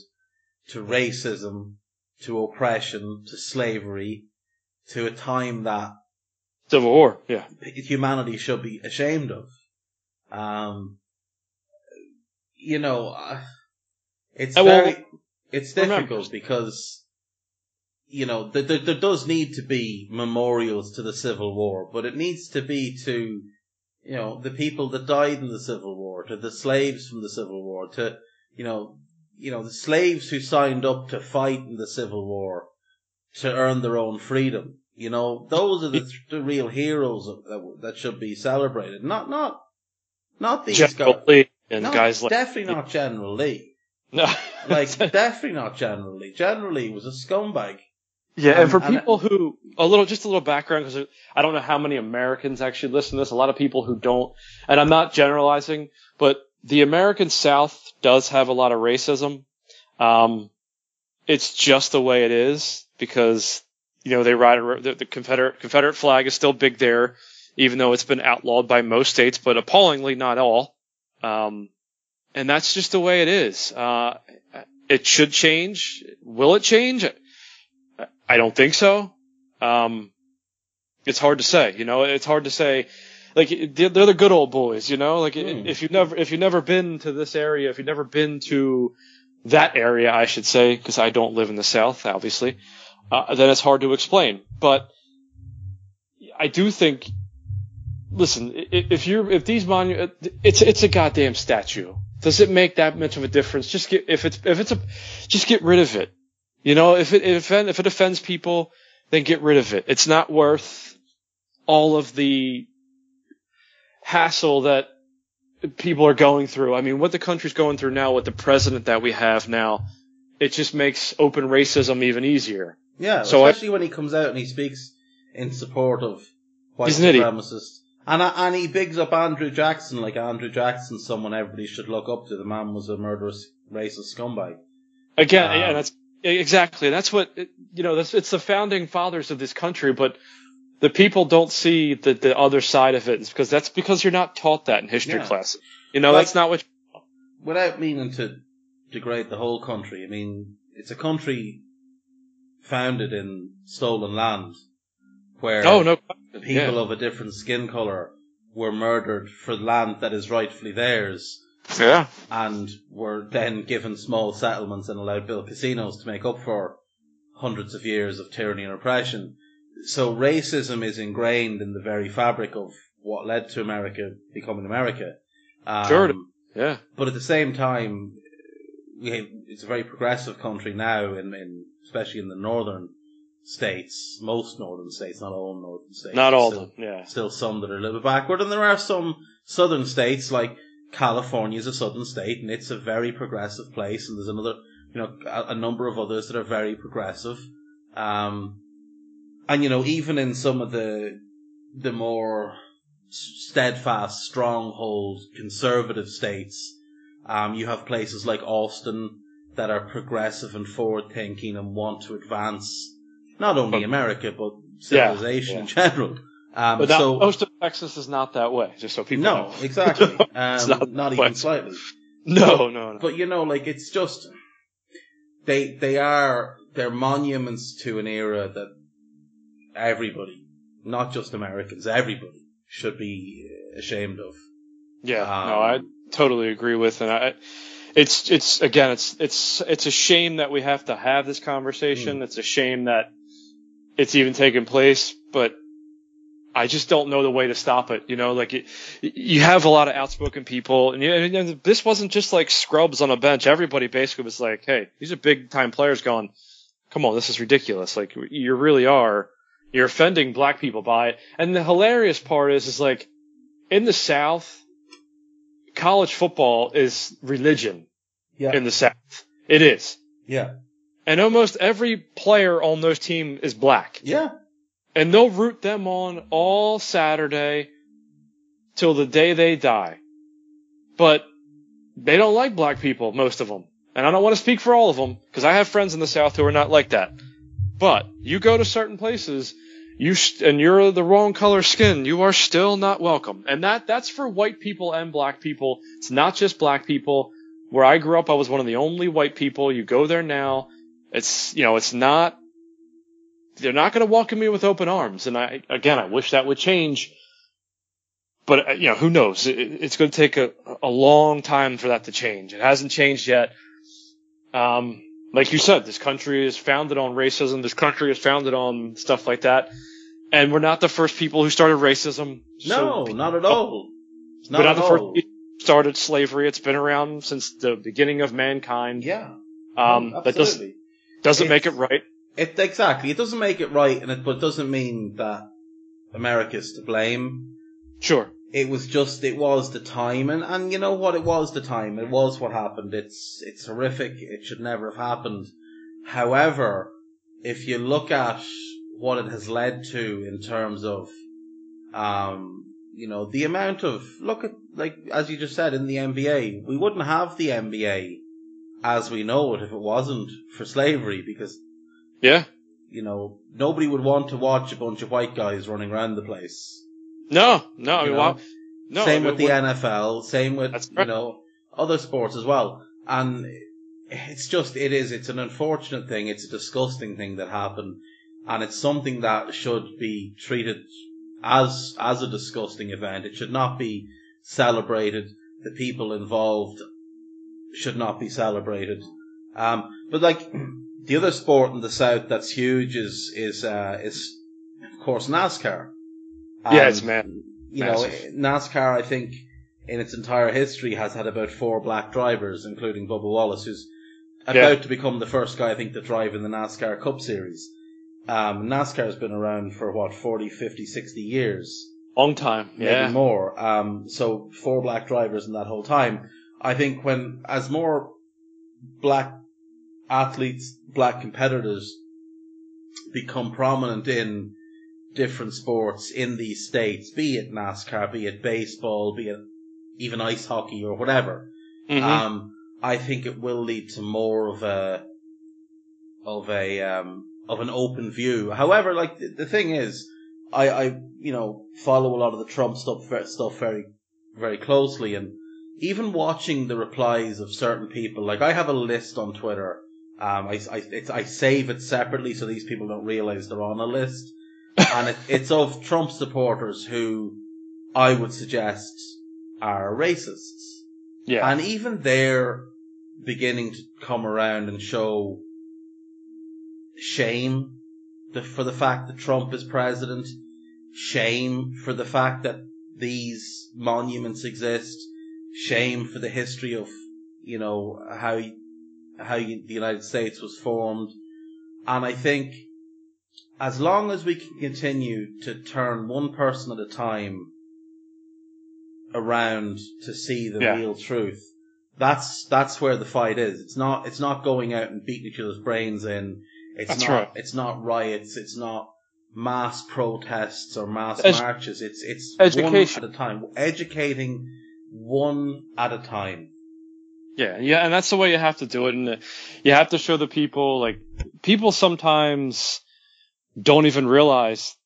to racism, to oppression, to slavery, to a time that... Civil War, yeah. Humanity should be ashamed of. Um, you know, it's I very... Will... It's difficult Remember. because... You know, there, there, there does need to be memorials to the Civil War, but it needs to be to, you know, the people that died in the Civil War, to the slaves from the Civil War, to, you know, you know, the slaves who signed up to fight in the Civil War to earn their own freedom. You know, those are the, the real heroes that, that should be celebrated. Not, not, not these guys. General Lee and no, guys like definitely not General Lee. No, like definitely not General Lee. General Lee was a scumbag. Yeah, and, and for people and, who, a little, just a little background, because I don't know how many Americans actually listen to this, a lot of people who don't, and I'm not generalizing, but the American South does have a lot of racism. Um, it's just the way it is, because, you know, they ride, the, the Confederate, Confederate flag is still big there, even though it's been outlawed by most states, but appallingly not all. Um, and that's just the way it is. Uh, it should change. Will it change? I don't think so. Um, it's hard to say, you know, it's hard to say, like, they're, they're the good old boys, you know, like mm. if you've never, if you've never been to this area, if you've never been to that area, I should say, because I don't live in the South, obviously, uh, then it's hard to explain. But I do think, listen, if you're, if these monuments, it's, it's a goddamn statue. Does it make that much of a difference? Just get, if it's, if it's a, just get rid of it. You know, if it, if it if it offends people, then get rid of it. It's not worth all of the hassle that people are going through. I mean, what the country's going through now with the president that we have now, it just makes open racism even easier. Yeah, so especially I, when he comes out and he speaks in support of white supremacists And, and he bigs up Andrew Jackson, like Andrew Jackson's someone everybody should look up to. The man was a murderous, racist scumbag. Again, um, yeah, that's exactly. That's what, you know, that's, it's the founding fathers of this country, but the people don't see the, the other side of it. It's because that's because you're not taught that in history yeah. class. You know, like, that's not what you... Without meaning to degrade the whole country, I mean, it's a country founded in stolen land where oh, no. the people yeah. of a different skin color were murdered for land that is rightfully theirs. Yeah. And were then given small settlements and allowed build casinos to make up for hundreds of years of tyranny and oppression. So racism is ingrained in the very fabric of what led to America becoming America. Um, sure. Yeah. But at the same time, we have, it's a very progressive country now, in, in especially in the northern states, most northern states, not all northern states. Not all still, of them, yeah. Still some that are a little backward. And there are some southern states, like California is a southern state, and it's a very progressive place. And there's another, you know, a, a number of others that are very progressive. Um, and, you know, even in some of the the more steadfast, stronghold, conservative states, um, you have places like Austin that are progressive and forward-thinking and want to advance not only America, but civilization yeah, yeah. in general. Um, but that, so, most of Texas is not that way, just so people no, know. No, exactly. Um, not not even slightly. No, but, no, no. But, you know, like, it's just, they they are, they're monuments to an era that everybody, not just Americans, everybody should be ashamed of. Yeah, um, no, I totally agree with, and I... It's, it's, again, it's, it's, it's a shame that we have to have this conversation. Mm. It's a shame that it's even taking place, but I just don't know the way to stop it. You know, like it, you have a lot of outspoken people, and, you, and this wasn't just like scrubs on a bench. Everybody basically was like, hey, these are big time players going, come on, this is ridiculous. Like you really are, you're offending black people by it. And the hilarious part is, is like in the South, college football is religion yeah. in the South. It is. Yeah. And almost every player on those team is black. Yeah. And they'll root them on all Saturday till the day they die. But they don't like black people, most of them. And I don't want to speak for all of them because I have friends in the South who are not like that. But you go to certain places You st- and you're the wrong color skin, you are still not welcome. And that that's for white people and black people. It's not just black people. Where I grew up, I was one of the only white people. You go there now, it's, you know, it's not, they're not going to welcome me with open arms. And I, again, I wish that would change. But, you know, who knows? It, it's going to take a, a long time for that to change. It hasn't changed yet. Um, like you said, this country is founded on racism. This country is founded on stuff like that. And we're not the first people who started racism. No, so, not at all. Not we're not at the first all. people who started slavery. It's been around since the beginning of mankind. Yeah. Um, that doesn't, doesn't make it right. It, exactly. It doesn't make it right, and it, but it doesn't mean that America's to blame. Sure. It was just, it was the time. And, and you know what? It was the time. It was what happened. It's, it's horrific. It should never have happened. However, if you look at what it has led to in terms of, um, you know, the amount of, look at, like, as you just said, in the N B A, we wouldn't have the N B A as we know it if it wasn't for slavery, because, yeah, you know, nobody would want to watch a bunch of white guys running around the place. No, no, I mean, well, no. Same I mean, with the N F L, same with, right. you know, other sports as well. And it's just, it is, it's an unfortunate thing. It's a disgusting thing that happened. And it's something that should be treated as as a disgusting event. It should not be celebrated. The people involved should not be celebrated. Um, but like the other sport in the South that's huge is is uh, is of course NASCAR. And, yeah, it's mad. You know, NASCAR, I think in its entire history has had about four black drivers, including Bubba Wallace, who's about yeah. to become the first guy I think to drive in the NASCAR Cup Series. Um, NASCAR has been around for, what, forty, fifty, sixty years? Long time, yeah. Maybe more. Um, so four black drivers in that whole time. I think when, as more black athletes, black competitors become prominent in different sports in these states, be it NASCAR, be it baseball, be it even ice hockey or whatever. Mm-hmm. Um, I think it will lead to more of a, of a, um, of an open view. However, like, the, the thing is, I, I, you know, follow a lot of the Trump stuff, stuff very, very closely, and even watching the replies of certain people, like, I have a list on Twitter. Um, I, I, it's, I save it separately so these people don't realize they're on a list. And it, it's of Trump supporters who I would suggest are racists. Yeah. And even they're beginning to come around and show shame for the fact that Trump is president, shame for the fact that these monuments exist, shame for the history of, you know, how how you, the United States was formed. And I think as long as we can continue to turn one person at a time around to see the yeah. real truth, that's that's where the fight is. It's not it's not going out and beating each other's brains in. It's that's not right. It's not riots. It's not mass protests or mass Edu- marches. It's it's education. One at a time, educating one at a time. Yeah, yeah, and that's the way you have to do it. And you have to show the people, like, people sometimes don't even realize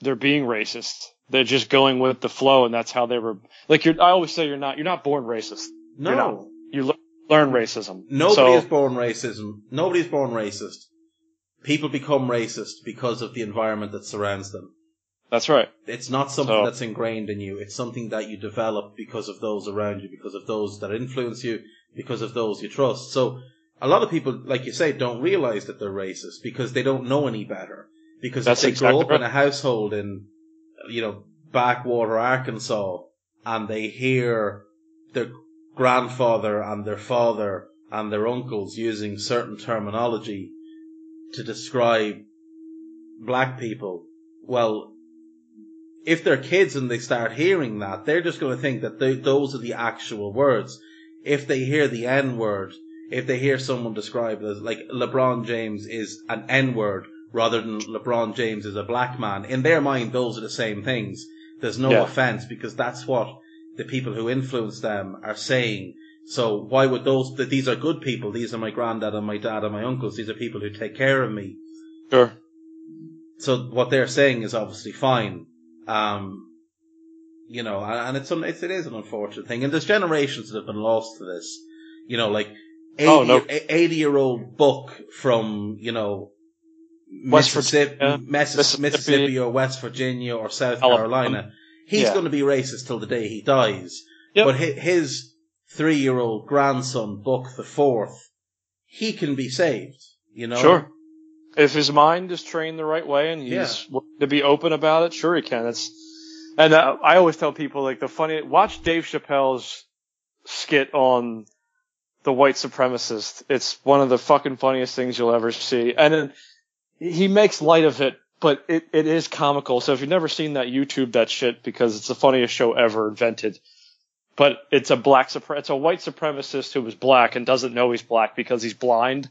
they're being racist. They're just going with the flow, and that's how they were. Like, you're, I always say, you're not you're not born racist. No, you're not, you le- learn racism. Nobody so, is born racism. Nobody's born racist. People become racist because of the environment that surrounds them. That's right. It's not something so. that's ingrained in you. It's something that you develop because of those around you, because of those that influence you, because of those you trust. So a lot of people, like you say, don't realize that they're racist because they don't know any better. Because that's if they exactly grow up right. in a household in, you know, backwater Arkansas, and they hear their grandfather and their father and their uncles using certain terminology to describe black people, well, if they're kids and they start hearing that, they're just going to think that they, those are the actual words. If they hear the N-word, if they hear someone described as, like, LeBron James is an N-word rather than LeBron James is a black man, in their mind, those are the same things. There's no yeah. offense, because that's what the people who influence them are saying. So why would those, that these are good people, these are my granddad and my dad and my uncles, these are people who take care of me. Sure. So what they're saying is obviously fine. Um, you know, and it's, it's, it is an unfortunate thing. And there's generations that have been lost to this. You know, like, eighty, oh, no. eighty year old Buck from, you know, West Mississippi, Virginia, Mississippi, Mississippi or West Virginia or South Carolina. He's yeah. going to be racist till the day he dies. Yep. But his three-year-old grandson, Buck the Fourth, he can be saved, you know? Sure. If his mind is trained the right way and he's yeah. willing to be open about it, sure he can. It's, and uh, I always tell people, like, the funny, watch Dave Chappelle's skit on the white supremacist. It's one of the fucking funniest things you'll ever see. And then he makes light of it, but it, it is comical. So if you've never seen that, YouTube that shit, because it's the funniest show ever invented. But it's a black, it's a white supremacist who was black and doesn't know he's black because he's blind.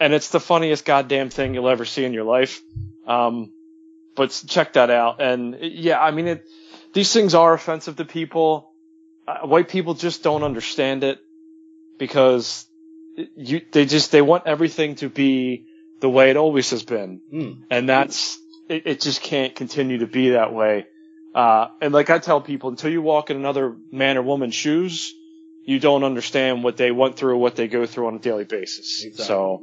And it's the funniest goddamn thing you'll ever see in your life. Um, but check that out. And yeah, I mean, it, these things are offensive to people. Uh, white people just don't understand it because you, they just, they want everything to be the way it always has been. Mm. And that's, it, it just can't continue to be that way. Uh, and like I tell people, until you walk in another man or woman's shoes, you don't understand what they went through, what they go through on a daily basis. Exactly. So,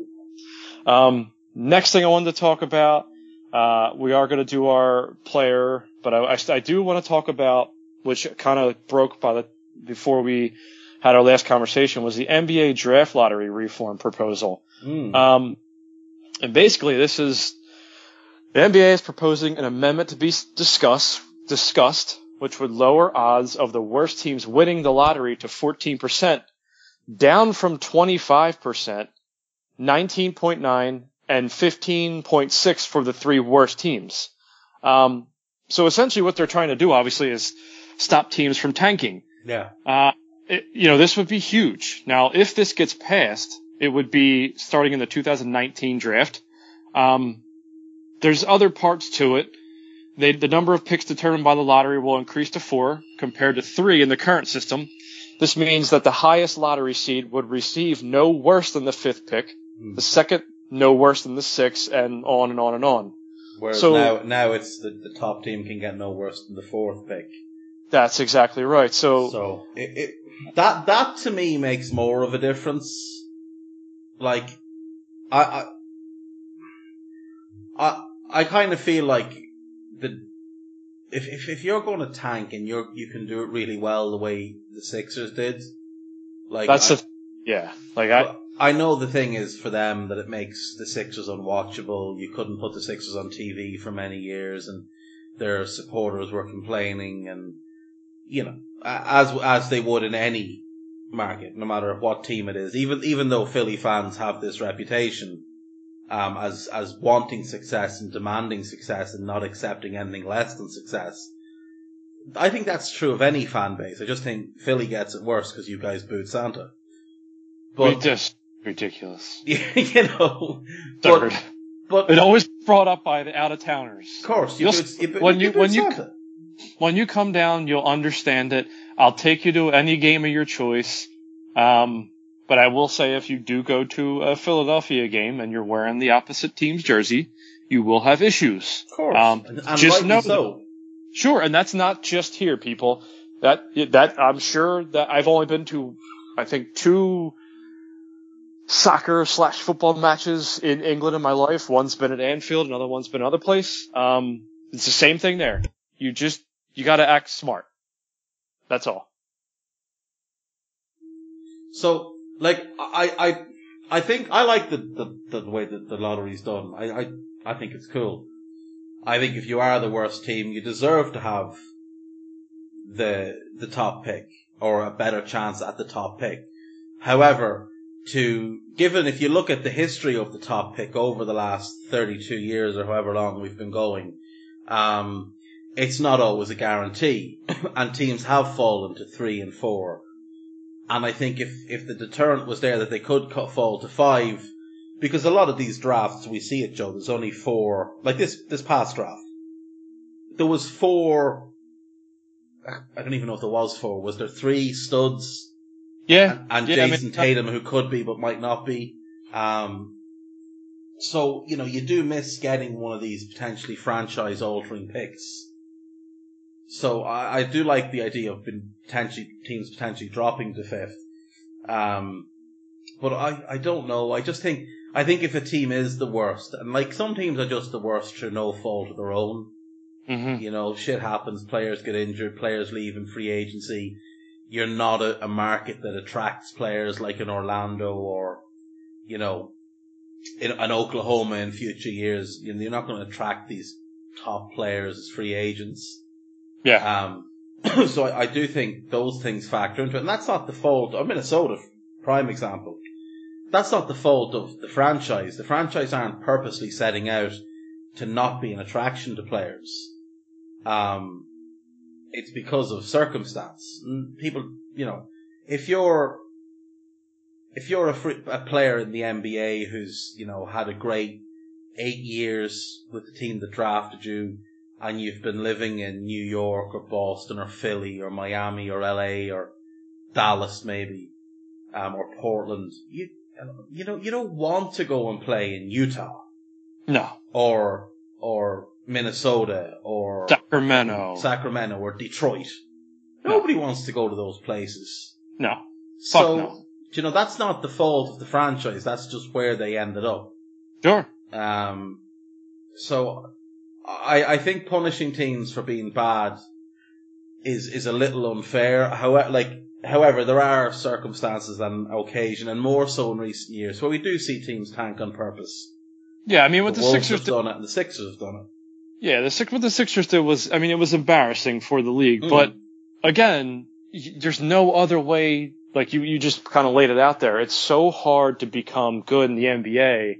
um, next thing I wanted to talk about, uh, we are going to do our player, but I, I, I do want to talk about, which kind of broke by the, before we had our last conversation, was the N B A draft lottery reform proposal. Mm. Um, and basically this is, the N B A is proposing an amendment to be discussed discussed, which would lower odds of the worst teams winning the lottery to fourteen percent, down from twenty-five percent, nineteen point nine, and fifteen point six for the three worst teams. Um, so essentially what they're trying to do, obviously, is stop teams from tanking. Yeah. Uh, it, you know, this would be huge. Now, if this gets passed, it would be starting in the two thousand nineteen draft. Um, there's other parts to it. They, the number of picks determined by the lottery will increase to four compared to three in the current system. This means that the highest lottery seed would receive no worse than the fifth pick, the second no worse than the sixth, and on and on and on. Whereas so, now, now it's the, the top team can get no worse than the fourth pick. That's exactly right. So, so it, it, that that to me makes more of a difference. Like, I, I, I, I kind of feel like the if if if you're going to tank and you're you can do it really well the way the Sixers did, like that's I, a, yeah, like I. I know the thing is for them that it makes the Sixers unwatchable. You couldn't put the Sixers on T V for many years, and their supporters were complaining, and you know, as as they would in any market, no matter what team it is. Even even though Philly fans have this reputation um, as as wanting success and demanding success and not accepting anything less than success, I think that's true of any fan base. I just think Philly gets it worse because you guys booed Santa. But we just. Ridiculous. You know. But, but it always brought up by the out of towners. Of course. You could, you, when you, you when you it. when you come down, you'll understand it. I'll take you to any game of your choice. Um but I will say if you do go to a Philadelphia game and you're wearing the opposite team's jersey, you will have issues. Of course. Um, and, and just know so. Sure, and that's not just here, people. That that I'm sure that I've only been to I think two soccer slash football matches in England in my life. One's been at Anfield, another one's been another place. Um, it's the same thing there. You just, you gotta act smart. That's all. So, like, I, I, I think I like the, the, the way that the lottery's done. I, I, I think it's cool. I think if you are the worst team, you deserve to have the, the top pick or a better chance at the top pick. However, to, given if you look at the history of the top pick over the last thirty-two years or however long we've been going, um, it's not always a guarantee. And teams have fallen to three and four. And I think if, if the deterrent was there that they could cut, fall to five, because a lot of these drafts we see it, Joe, there's only four, like this, this past draft, there was four, I don't even know if there was four, was there three studs? Yeah, and, and yeah, Jason I mean, Tatum, who could be but might not be. Um, so you know you do miss getting one of these potentially franchise-altering picks. So I, I do like the idea of been potentially teams potentially dropping to fifth. Um, but I, I don't know. I just think I think if a team is the worst, and like some teams are just the worst through no fault of their own. Mm-hmm. You know, shit happens. Players get injured. Players leave in free agency. You're not a, a market that attracts players like an Orlando or, you know, in, an Oklahoma in future years. You know, you're not going to attract these top players as free agents. Yeah. Um, so I, I do think those things factor into it. And that's not the fault of Minnesota, prime example. That's not the fault of the franchise. The franchise aren't purposely setting out to not be an attraction to players. Um, It's because of circumstance. People, you know, if you're, if you're a, free, a player in the N B A who's, you know, had a great eight years with the team that drafted you, and you've been living in New York or Boston or Philly or Miami or L A or Dallas maybe, um, or Portland, you, you know, you don't want to go and play in Utah. No. Or, or, Minnesota or Sacramento, Sacramento or Detroit. No. Nobody wants to go to those places. No. Fuck so, no. You know, that's not the fault of the franchise. That's just where they ended up. Sure. Um, so I, I think punishing teams for being bad is, is a little unfair. However, like, however, there are circumstances on occasion and more so in recent years where we do see teams tank on purpose. Yeah. I mean, what the, the Sixers have done it and the Sixers have done it. Yeah, the, what the Sixers did was, I mean, it was embarrassing for the league. Mm. But, again, y- there's no other way, like, you, you just kind of laid it out there. It's so hard to become good in the N B A.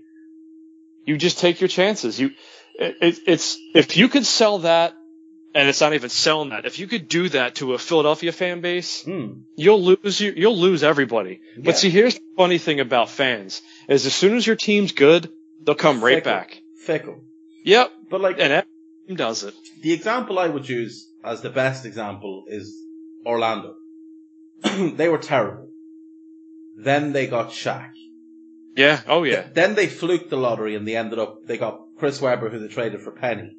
You just take your chances. You, it, it, it's if you could sell that, and it's not even selling that, if you could do that to a Philadelphia fan base, mm. you'll lose you, you'll lose everybody. Yeah. But, see, here's the funny thing about fans, is as soon as your team's good, they'll come Fickle. right back. Fickle. Yep. But like, and does it. The example I would use as the best example is Orlando. They were terrible. Then they got Shaq. Yeah, oh yeah. Th- then they fluked the lottery and they ended up, they got Chris Webber, who they traded for Penny.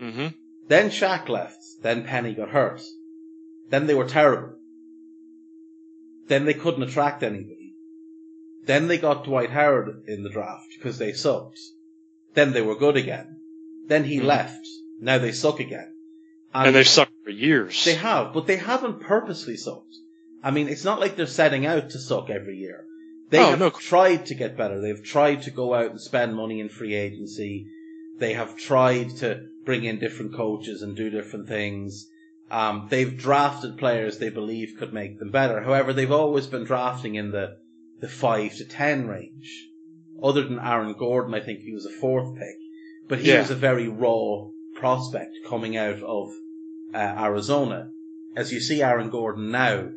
Mm-hmm. Then Shaq left. Then Penny got hurt. Then they were terrible. Then they couldn't attract anybody. Then they got Dwight Howard in the draft because they sucked. Then they were good again. Then he mm-hmm. left. Now they suck again. And, and they've sucked for years. They have, but they haven't purposely sucked. I mean, it's not like they're setting out to suck every year. They oh, have no. tried to get better. They've tried to go out and spend money in free agency. They have tried to bring in different coaches and do different things. Um, they've drafted players they believe could make them better. However, they've always been drafting in the, the five to ten range. Other than Aaron Gordon, I think he was a fourth pick. But he yeah. was a very raw prospect coming out of uh, Arizona. As you see Aaron Gordon now,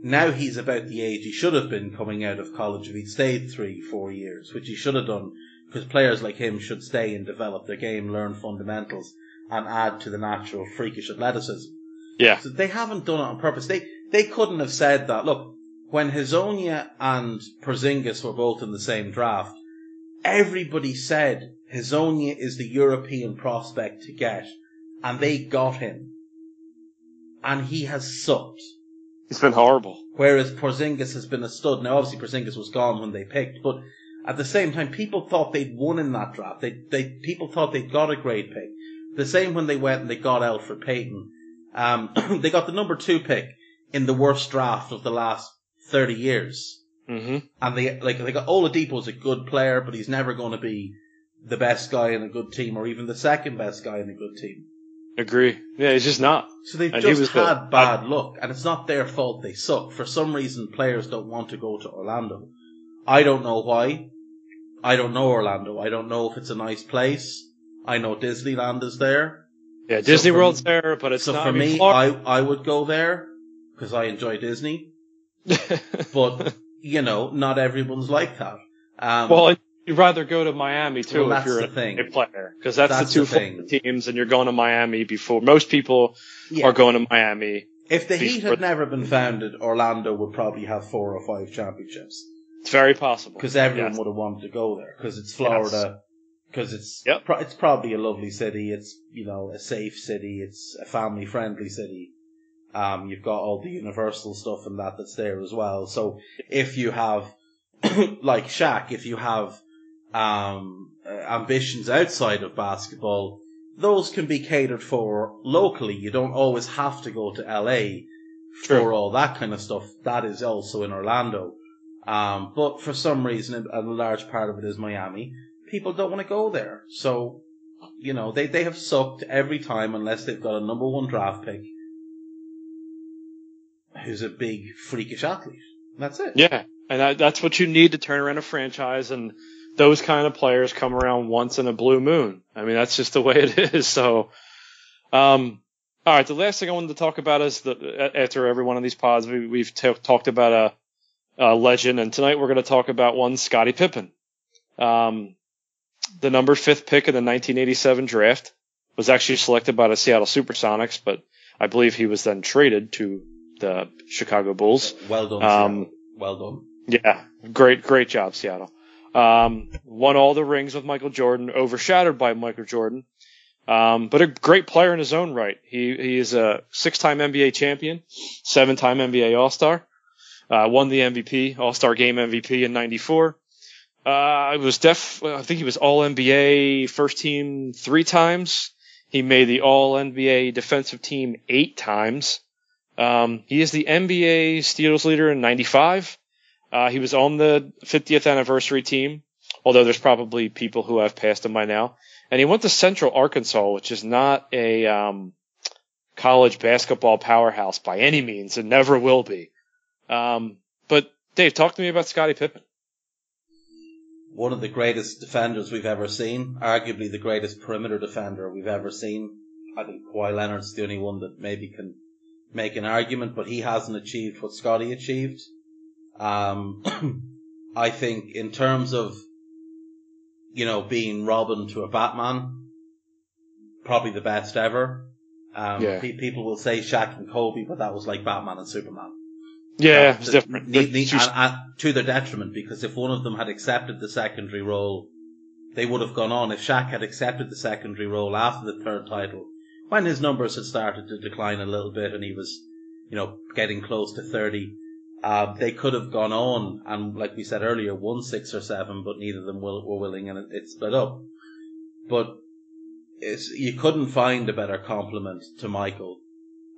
now he's about the age he should have been coming out of college if he'd stayed three, four years, which he should have done, because players like him should stay and develop their game, learn fundamentals, and add to the natural freakish athleticism. Yeah. So they haven't done it on purpose. They they couldn't have said that. Look, when Hezonja and Porzingis were both in the same draft, everybody said Hezonja is the European prospect to get, and they got him. And he has sucked. It's been horrible. Whereas Porzingis has been a stud. Now, obviously, Porzingis was gone when they picked, but at the same time, people thought they'd won in that draft. They, they, people thought they'd got a great pick. The same when they went and they got Elfrid Payton. Um, they got the number two pick in the worst draft of the last thirty years. Mm-hmm. And they, like, they got Oladipo's a good player, but he's never going to be the best guy in a good team or even the second best guy in a good team. Agree. Yeah, it's just not. So they've and just had the, bad I, luck, and it's not their fault they suck. For some reason, players don't want to go to Orlando. I don't know why. I don't know Orlando. I don't know if it's a nice place. I know Disneyland is there. Yeah, Disney so for, World's there, but it's so not. So for I mean, me, I, I would go there, because I enjoy Disney. But, you know, not everyone's like that. Um, well, I- You'd rather go to Miami, too, well, if you're a thing. player. Because that's, that's the two the teams, and you're going to Miami before. Most people yeah. are going to Miami. If the Heat had never been founded, Orlando would probably have four or five championships. It's very possible. Because everyone yes. would have wanted to go there. Because it's Florida. Because yes. it's yep. pro- it's probably a lovely city. It's, you know, a safe city. It's a family-friendly city. Um, you've got all the Universal stuff and that that's there as well. So if you have, like Shaq, if you have Um, uh, ambitions outside of basketball, those can be catered for locally. You don't always have to go to L A for True. all that kind of stuff. That is also in Orlando. Um, but for some reason, a large part of it is Miami. People don't want to go there. So, you know, they, they have sucked every time unless they've got a number one draft pick who's a big, freakish athlete. And that's it. Yeah. And that, that's what you need to turn around a franchise, and those kind of players come around once in a blue moon. I mean, that's just the way it is. So, um, all right. The last thing I wanted to talk about is that after every one of these pods, we, we've t- talked about a, a legend, and tonight we're going to talk about one, Scottie Pippen. Um, the number fifth pick in the nineteen eighty-seven draft was actually selected by the Seattle SuperSonics, but I believe he was then traded to the Chicago Bulls. Well done, um, Seattle. Well done. Yeah, great, great job, Seattle. Um, won all the rings with Michael Jordan, overshadowed by Michael Jordan, um, but a great player in his own right. He he is a six-time N B A champion, seven-time N B A All-Star, uh, won the M V P, All-Star Game M V P in ninety-four. Uh, I was def. I think he was All-N B A first team three times. He made the All-N B A defensive team eight times. Um, he is the N B A steals leader in ninety-five. Uh, he was on the fiftieth anniversary team, although there's probably people who have passed him by now. And he went to Central Arkansas, which is not a um, college basketball powerhouse by any means, and never will be. Um, but, Dave, talk to me about Scottie Pippen. One of the greatest defenders we've ever seen, arguably the greatest perimeter defender we've ever seen. I think Kawhi Leonard's the only one that maybe can make an argument, but he hasn't achieved what Scottie achieved. Um, I think in terms of, you know, being Robin to a Batman, probably the best ever. Um, yeah. pe- people will say Shaq and Kobe, but that was like Batman and Superman. Yeah, uh, it's to, different. Ne- ne- and, and to their detriment, because if one of them had accepted the secondary role, they would have gone on. If Shaq had accepted the secondary role after the third title, when his numbers had started to decline a little bit and he was, you know, getting close to thirty, uh, they could have gone on and, like we said earlier, won six or seven, but neither of them will, were willing, and it, it split up. But it's, you couldn't find a better compliment to Michael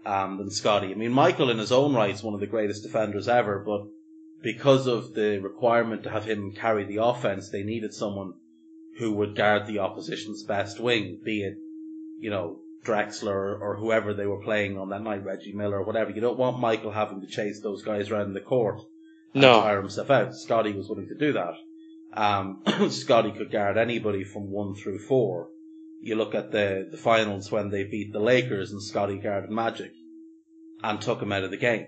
um, than Scotty. I mean, Michael in his own right is one of the greatest defenders ever, but because of the requirement to have him carry the offense, they needed someone who would guard the opposition's best wing, be it, you know, Drexler or whoever they were playing on that night, Reggie Miller or whatever. You don't want Michael having to chase those guys around the court and no. tire himself out. Scotty was willing to do that. Um, Scotty could guard anybody from one through four. You look at the, the finals when they beat the Lakers and Scotty guarded Magic and took him out of the game.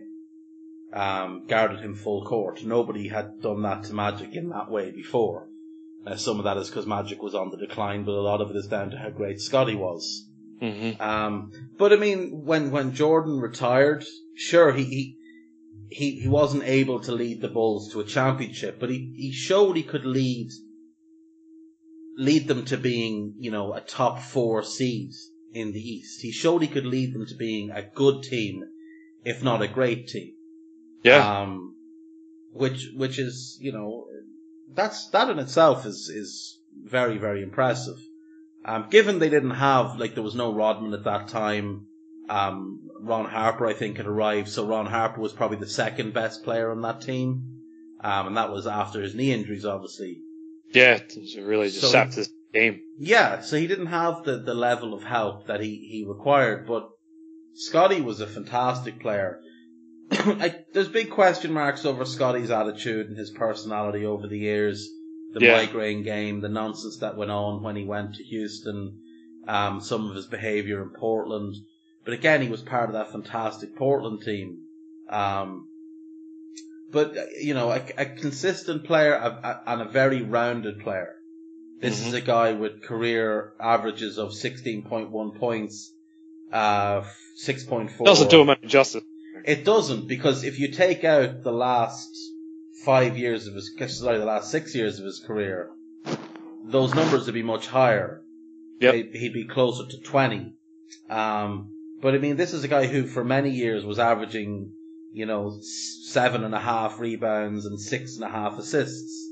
Um, guarded him full court. Nobody had done that to Magic in that way before. Now, some of that is because Magic was on the decline, but a lot of it is down to how great Scotty was. Mm-hmm. Um, but I mean, when, when Jordan retired, sure, he, he, he, he wasn't able to lead the Bulls to a championship, but he, he showed he could lead, lead them to being, you know, a top four seed in the East. He showed he could lead them to being a good team, if not a great team. Yeah. Um, which, which is, you know, that's, that in itself is, is very, very impressive. Um, given they didn't have, like, there was no Rodman at that time. Um, Ron Harper, I think, had arrived. So Ron Harper was probably the second best player on that team. Um, and that was after his knee injuries, obviously. Yeah, it was really just so after this game. Yeah, so he didn't have the, the level of help that he, he required, but Scotty was a fantastic player. I, there's big question marks over Scotty's attitude and his personality over the years. The yeah. migraine game, the nonsense that went on when he went to Houston, um, some of his behaviour in Portland. But again, he was part of that fantastic Portland team. Um, but, you know, a, a consistent player a, a, and a very rounded player. This mm-hmm. is a guy with career averages of sixteen point one points, uh, six point four. Doesn't do him any justice. It doesn't, because if you take out the last five years of his, sorry, the last six years of his career, those numbers would be much higher. Yep. He'd, he'd be closer to twenty. Um, but I mean, this is a guy who for many years was averaging, you know, seven and a half rebounds and six and a half assists,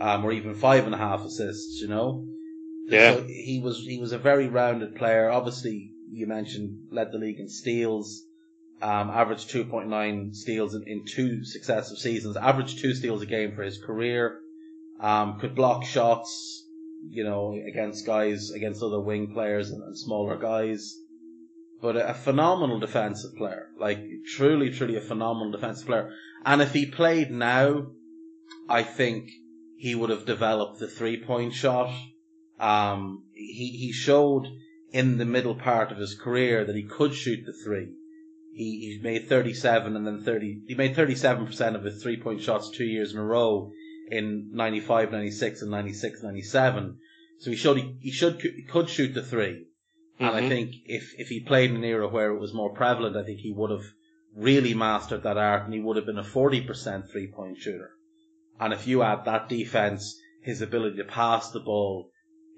um, or even five and a half assists, you know? Yeah. So he was, he was a very rounded player. Obviously, you mentioned led the league in steals. Um, averaged two point nine steals in, in two successive seasons, averaged two steals a game for his career, um, could block shots, you know, against guys, against other wing players and, and smaller guys. But a, a phenomenal defensive player, like truly, truly a phenomenal defensive player. And if he played now, I think he would have developed the three-point shot. Um, he, he showed in the middle part of his career that he could shoot the three. He, he made thirty-seven and then thirty. He made thirty-seven percent of his three-point shots two years in a row in ninety-five ninety-six and ninety-six ninety-seven. So he showed he, he should he could shoot the three. Mm-hmm. And I think if if he played in an era where it was more prevalent, I think he would have really mastered that art and he would have been a forty percent three-point shooter. And if you add that defense, his ability to pass the ball,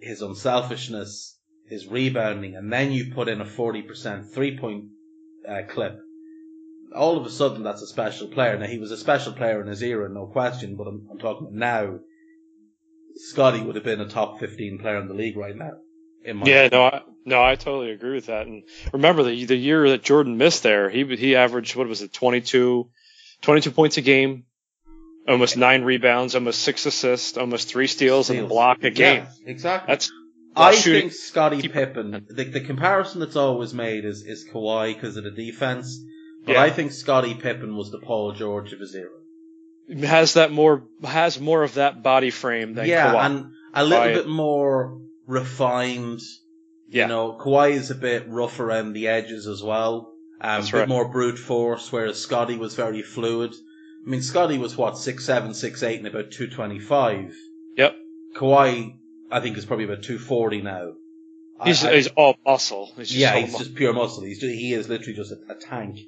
his unselfishness, his rebounding, and then you put in a forty percent three-point Uh, clip, all of a sudden that's a special player. Now, he was a special player in his era, no question, but I'm, I'm talking now, Scotty would have been a top fifteen player in the league right now. In my yeah, opinion. no, I, no, I totally agree with that. And remember, the the year that Jordan missed there, he he averaged, what was it, twenty-two, twenty-two points a game, almost nine rebounds, almost six assists, almost three steals, steals. and a block a game. Yeah, exactly. That's I think Scottie Pippen, the, the comparison that's always made is, is Kawhi because of the defense, but yeah. I think Scottie Pippen was the Paul George of his era. Has that more, has more of that body frame than yeah, Kawhi. Yeah, and a little I, bit more refined. You yeah. know, Kawhi is a bit rough around the edges as well. Um, that's a bit right. more brute force, whereas Scottie was very fluid. I mean, Scottie was what, six seven, six eight and about two twenty-five. Yep. Kawhi, I think it's probably about two forty now. He's, I, I, he's all muscle. He's just yeah, he's muscle. just pure muscle. He's just, he is literally just a, a tank.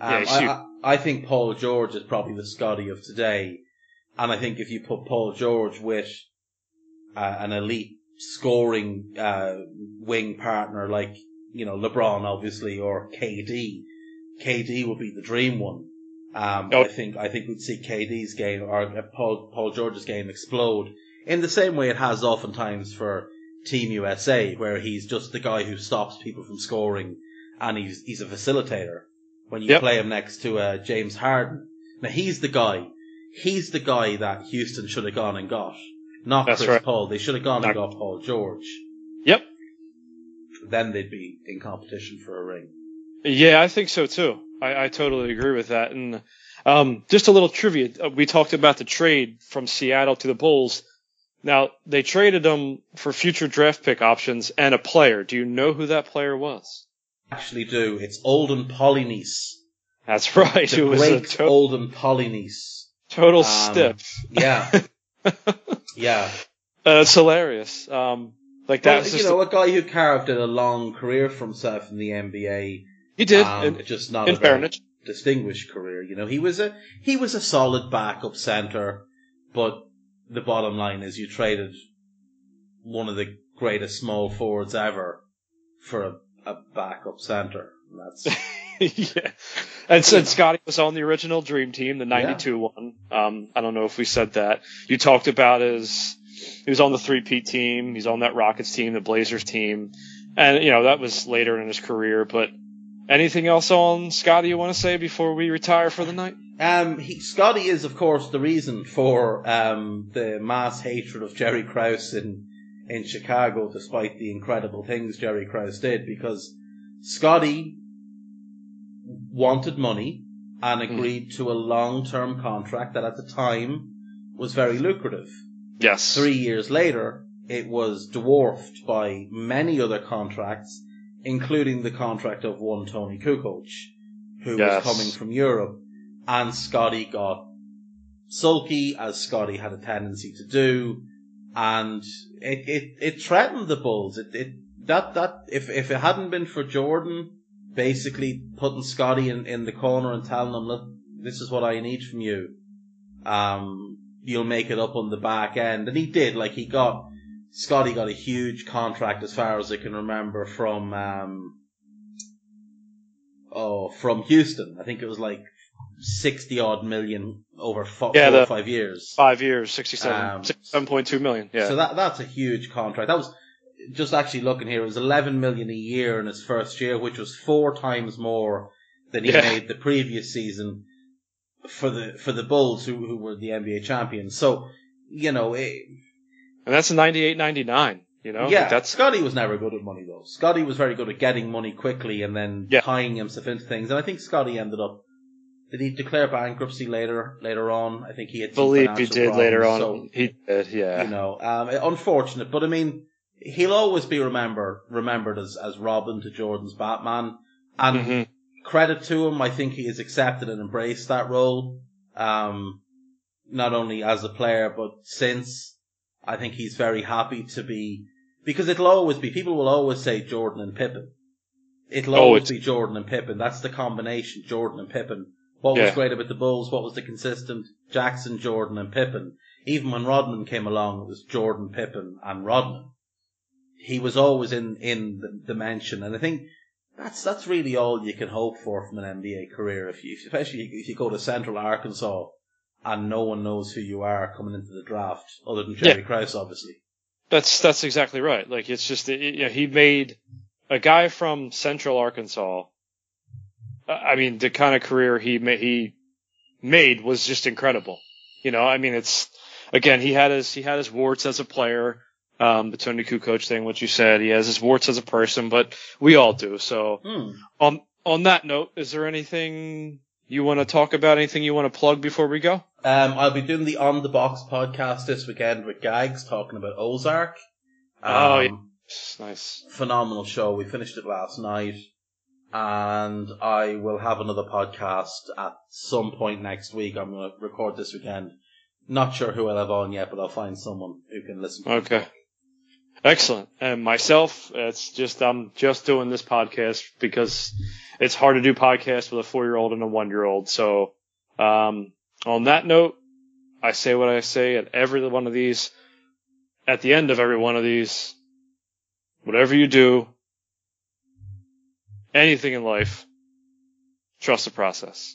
Um, yeah, I, I, I think Paul George is probably the Scotty of today. And I think if you put Paul George with uh, an elite scoring uh, wing partner like, you know, LeBron, obviously, or K D, K D would be the dream one. Um, oh. I think I think we'd see K D's game or Paul, Paul George's game explode in the same way it has oftentimes for Team U S A, where he's just the guy who stops people from scoring, and he's he's a facilitator. When you yep. play him next to uh, James Harden, now he's the guy, he's the guy that Houston should have gone and got, not That's Chris right. Paul. They should have gone no. and got Paul George. Yep. Then they'd be in competition for a ring. Yeah, I think so too. I, I totally agree with that. And um, just a little trivia: we talked about the trade from Seattle to the Bulls. Now, they traded him for future draft pick options and a player. Do you know who that player was? I actually do. It's Olden Polynice. That's right. The it was great a to- Olden Polynice. Total um, stiff. Yeah. yeah. Uh, it's hilarious. Um, like that. Well, was just you know, a guy who carved in a long career for himself in the N B A. He did. Um, in, just not a very distinguished career. You know, he was a he was a solid backup center, but the bottom line is you traded one of the greatest small forwards ever for a, a backup center. And that's yeah. And, so, and Scotty was on the original Dream Team, the ninety-two yeah. one. Um, I don't know if we said that. You talked about his he was on the three-peat team. He's on that Rockets team, the Blazers team, and you know that was later in his career. But anything else on Scotty you want to say before we retire for the night? Um, he, Scotty is, of course, the reason for um, the mass hatred of Jerry Krause in, in Chicago, despite the incredible things Jerry Krause did, because Scotty wanted money and agreed mm. to a long-term contract that at the time was very lucrative. Yes. Three years later, it was dwarfed by many other contracts, including the contract of one Tony Kukoc, who yes. was coming from Europe. And Scotty got sulky, as Scotty had a tendency to do, and it it, it threatened the Bulls. It, it that that if if it hadn't been for Jordan basically putting Scotty in, in the corner and telling him, look, this is what I need from you. Um, you'll make it up on the back end, and he did. Like he got Scotty got a huge contract, as far as I can remember, from um oh from Houston. I think it was like sixty odd million over four, yeah, four or five years. Five years, sixty-seven, um, sixty-seven point two million. Yeah. So that, that's a huge contract. That was just actually looking here. It was eleven million a year in his first year, which was four times more than he yeah. made the previous season for the, for the Bulls, who, who were the N B A champions. So, you know, it, and that's ninety-eight ninety-nine. You know, yeah, like that's... Scotty was never good at money though. Scotty was very good at getting money quickly and then yeah. tying himself into things. And I think Scotty ended up. Did he declare bankruptcy later? Later on, I think he had. Believe he did problems, later on. So, he did, yeah. You know, um, unfortunate, but I mean, he'll always be remember remembered as as Robin to Jordan's Batman, and mm-hmm. credit to him, I think he has accepted and embraced that role. Um, not only as a player, but since I think he's very happy to be, because it'll always be. People will always say Jordan and Pippen. It'll oh, always it's... be Jordan and Pippen. That's the combination, Jordan and Pippen. What yeah. was great about the Bulls? What was the consistent? Jackson, Jordan, and Pippen. Even when Rodman came along, it was Jordan, Pippen, and Rodman. He was always in, in the dimension, and I think that's that's really all you can hope for from an N B A career. If you, especially if you go to Central Arkansas and no one knows who you are coming into the draft, other than Jerry yeah. Krause, obviously. That's that's exactly right. Like it's just it, you know, he made a guy from Central Arkansas. I mean, the kind of career he ma- he made was just incredible. You know, I mean, it's again he had his he had his warts as a player, um, the Tony Kukoc thing, what you said. He has his warts as a person, but we all do. So hmm. on on that note, is there anything you want to talk about? Anything you want to plug before we go? Um, I'll be doing the On the Box podcast this weekend with Gags talking about Ozark. Um, oh, yeah. Nice, phenomenal show. We finished it last night. And I will have another podcast at some point next week. I'm going to record this weekend. Not sure who I'll have on yet, but I'll find someone who can listen. Okay. Excellent. And myself, it's just, I'm just doing this podcast because it's hard to do podcasts with a four-year-old and a one-year-old. So, um, on that note, I say what I say at every one of these. At the end of every one of these, whatever you do, anything in life, trust the process.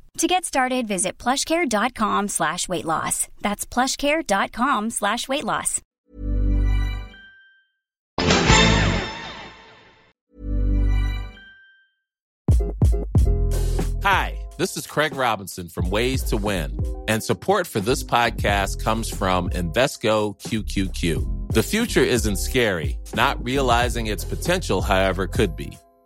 To get started, visit plushcare.com slash weight loss. That's plushcare.com slash weight loss. Hi, this is Craig Robinson from Ways to Win, and support for this podcast comes from Invesco Q Q Q. The future isn't scary, not realizing its potential, however, could be.